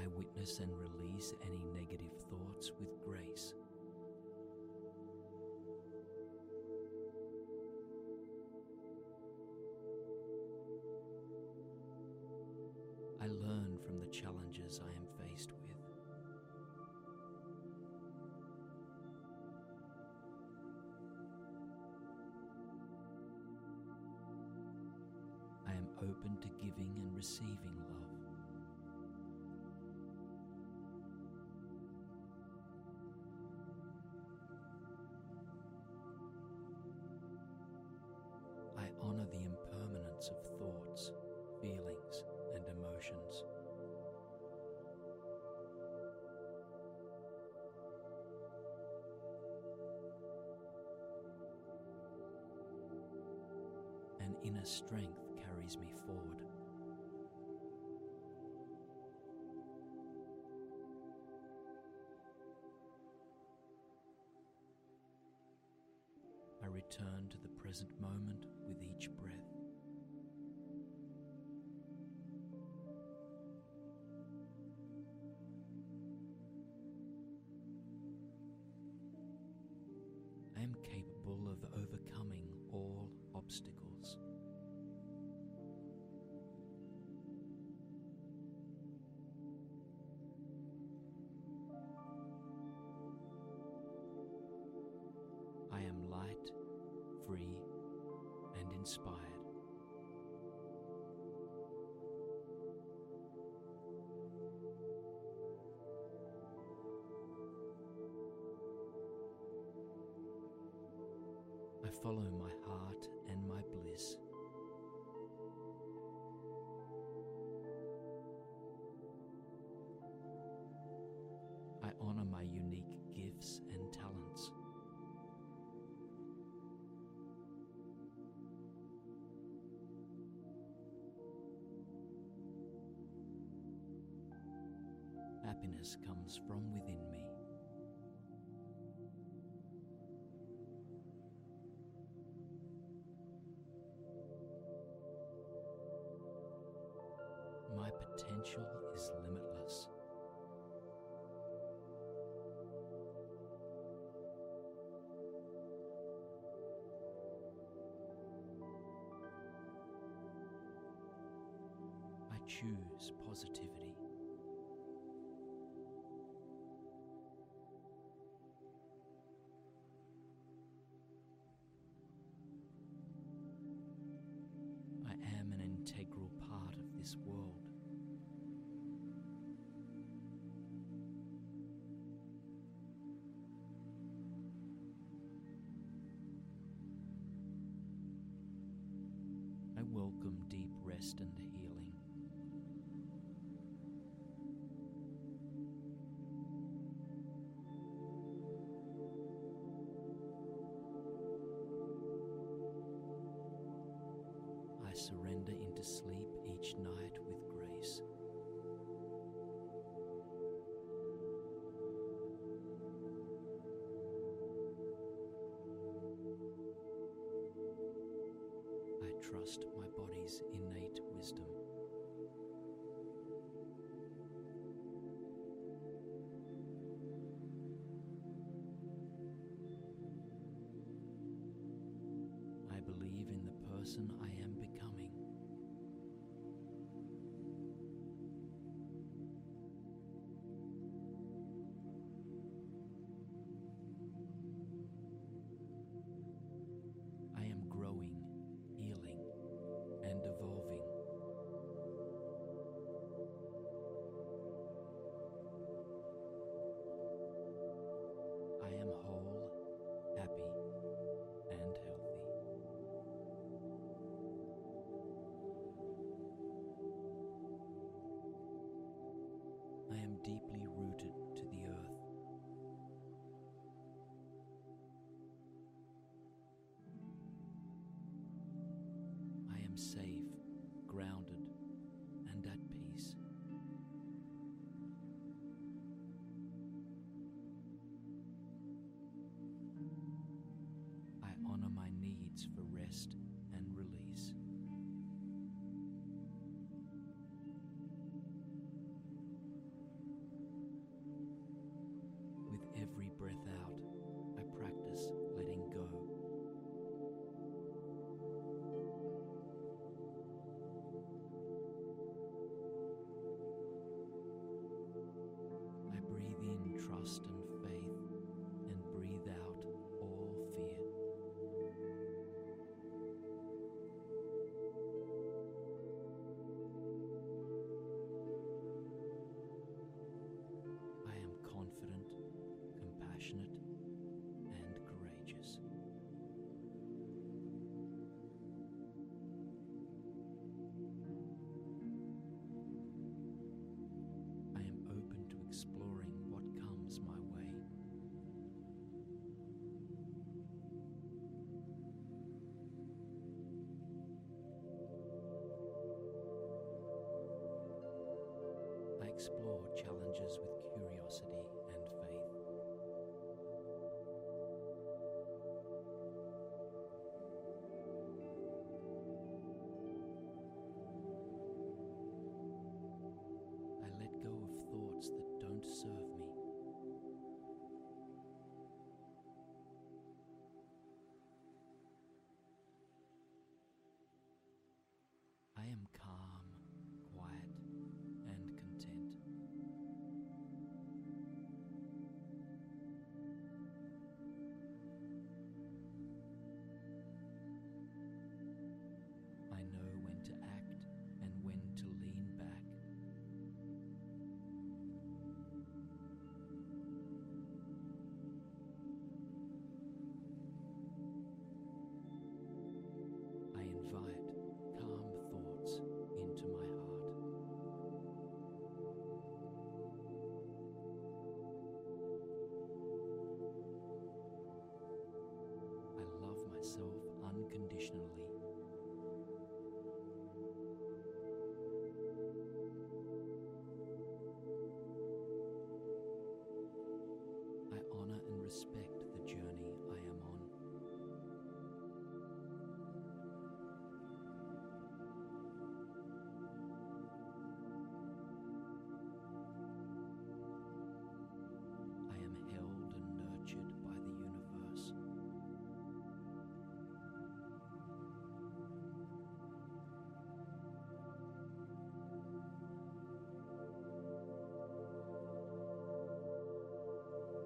I witness and release any negative thoughts with grace. I learn from the challenges I am faced with. I am open to giving and receiving love. I honor the impermanence of thoughts, feelings, and emotions. An inner strength carries me forward. I return to the present moment with each breath. I am capable of overcoming all obstacles. I am light, free, and inspired. I follow my heart and my bliss. I honor my unique gifts and talents. Happiness comes from within me. My potential is limitless. I choose positivity. Integral part of this world. I welcome deep rest and healing. I surrender into sleep each night with grace. I trust my body's innate wisdom. I believe in the person I am becoming. I am growing, healing, and evolving. become deeply rooted to the earth. I am safe, grounded, and at peace. I honor my needs for rest and release. With every breath out, I practice letting go. I breathe in trust and faith, and breathe out all fear. I am confident, compassionate, and courageous. I am open to exploring what comes my way. I explore challenges with curiosity and faith. Go of thoughts that don't serve me. I am calm, quiet, and content. I know when to act and when to lean back. Invite calm thoughts into my heart. I love myself unconditionally. I honor and respect the journey I am on.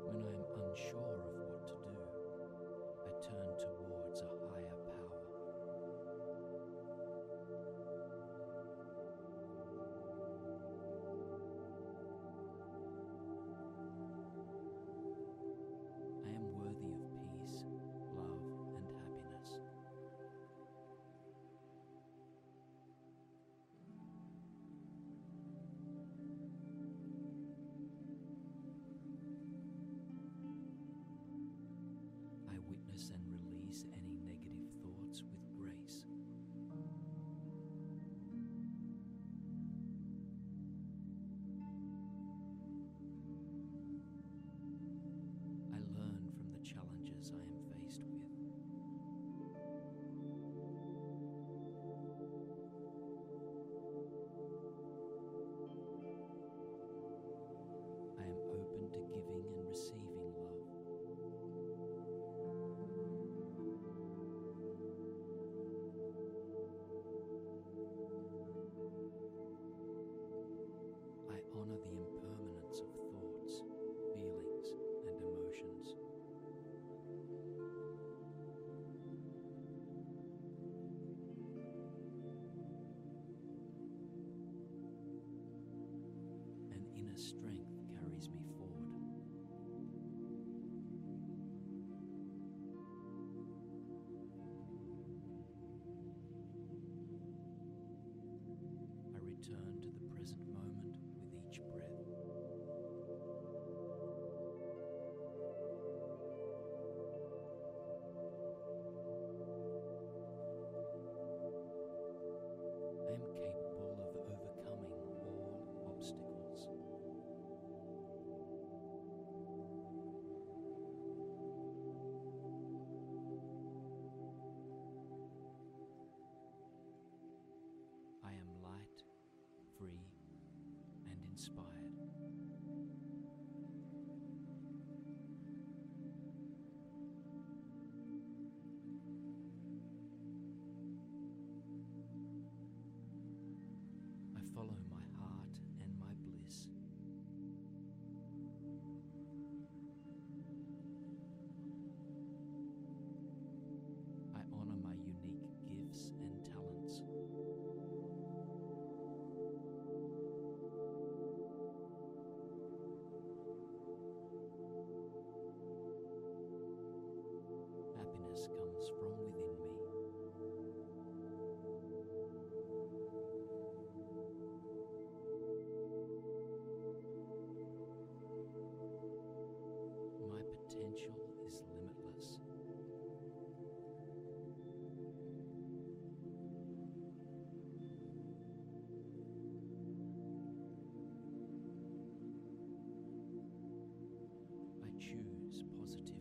When I am unsure of what to do, I turn towards a higher power. I am worthy of peace, love, and happiness. Witness and release any negative thoughts with grace. I learn from the challenges I am faced with. I am open to giving and receiving love. Honor the impermanence of thoughts, feelings, and emotions. An inner strength carries me forward. I return to the present moment with each breath. inspired. I follow my heart and my bliss. I honor my unique gifts and talents. Happiness comes from within me. My potential is limitless. I choose positivity.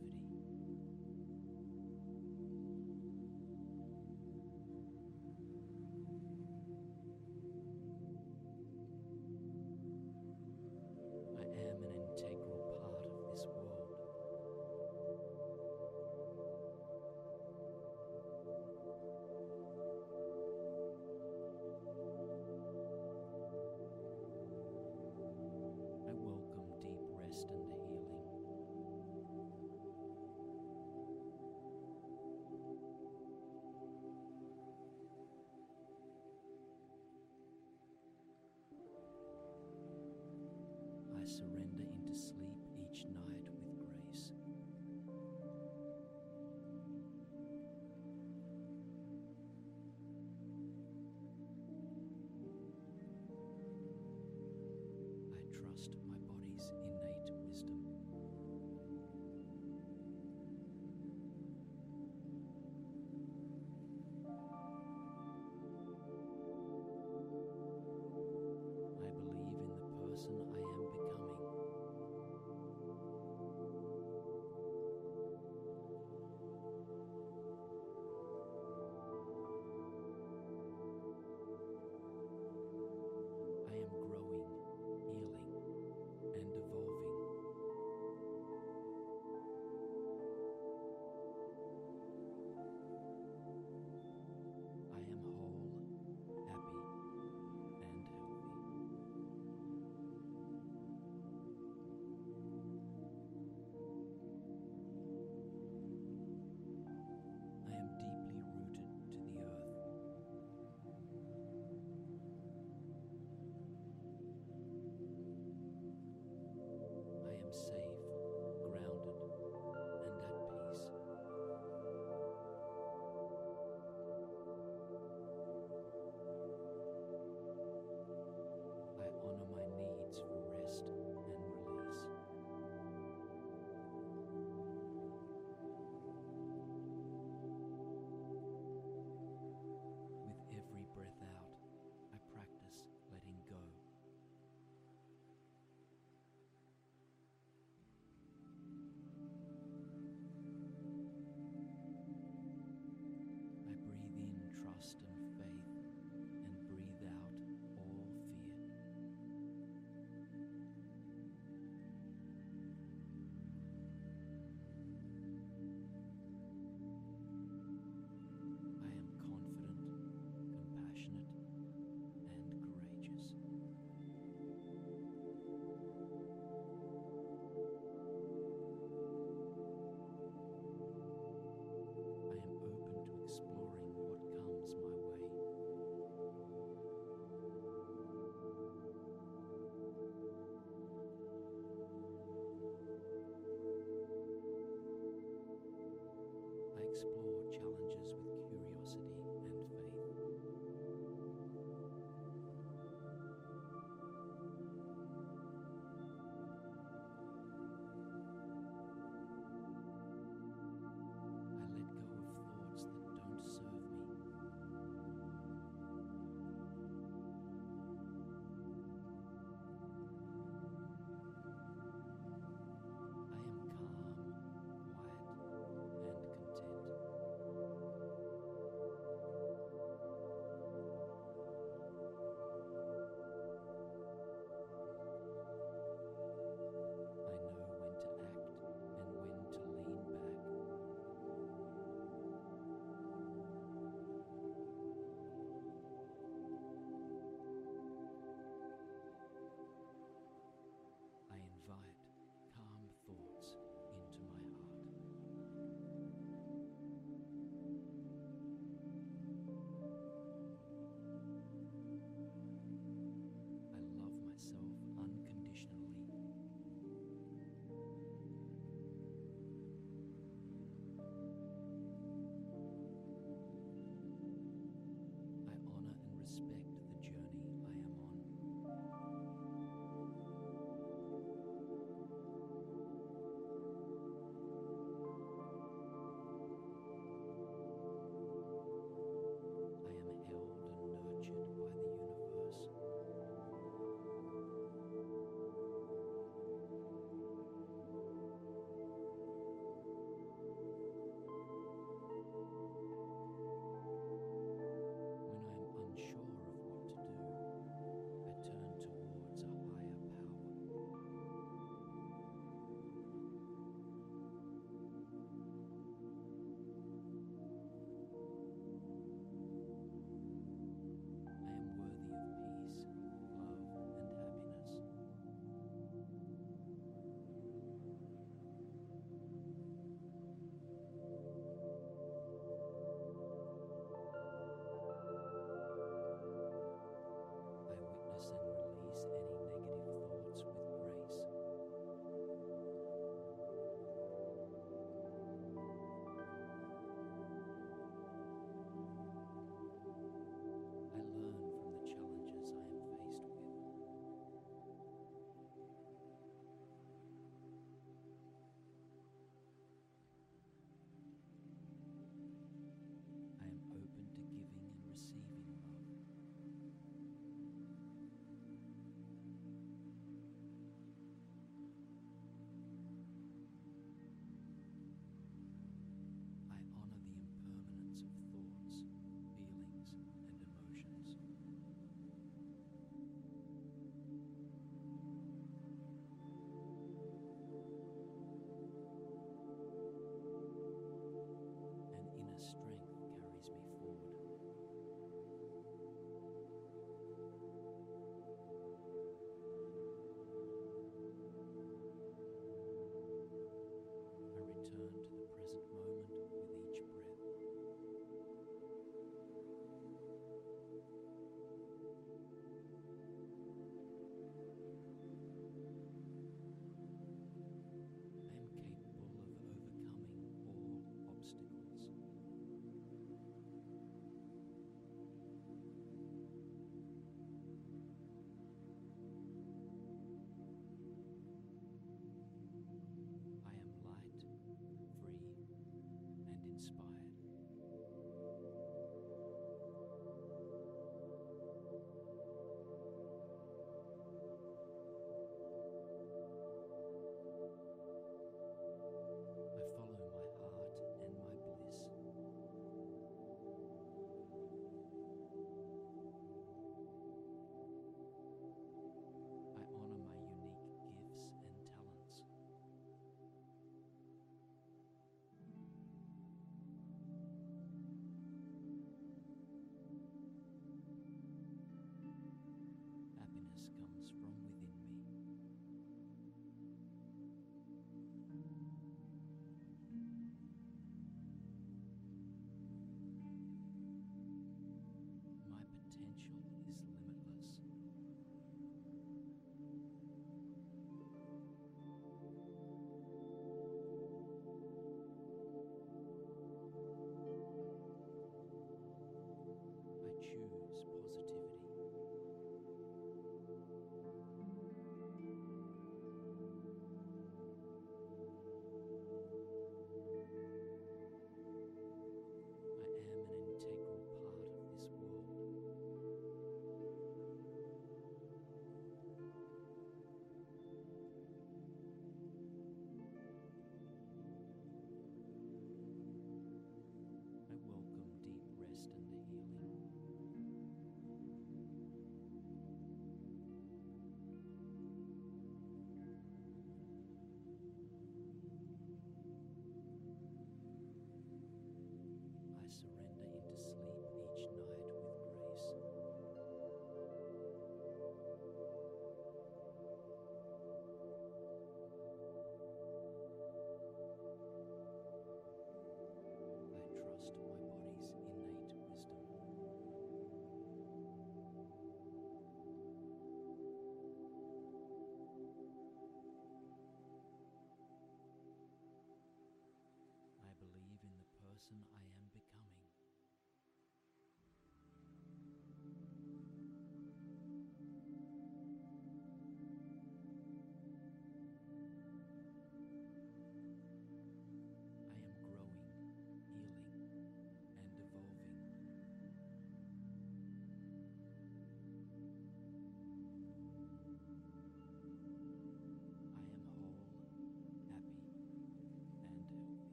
I am an integral part of this world. I welcome deep rest and healing. I surrender.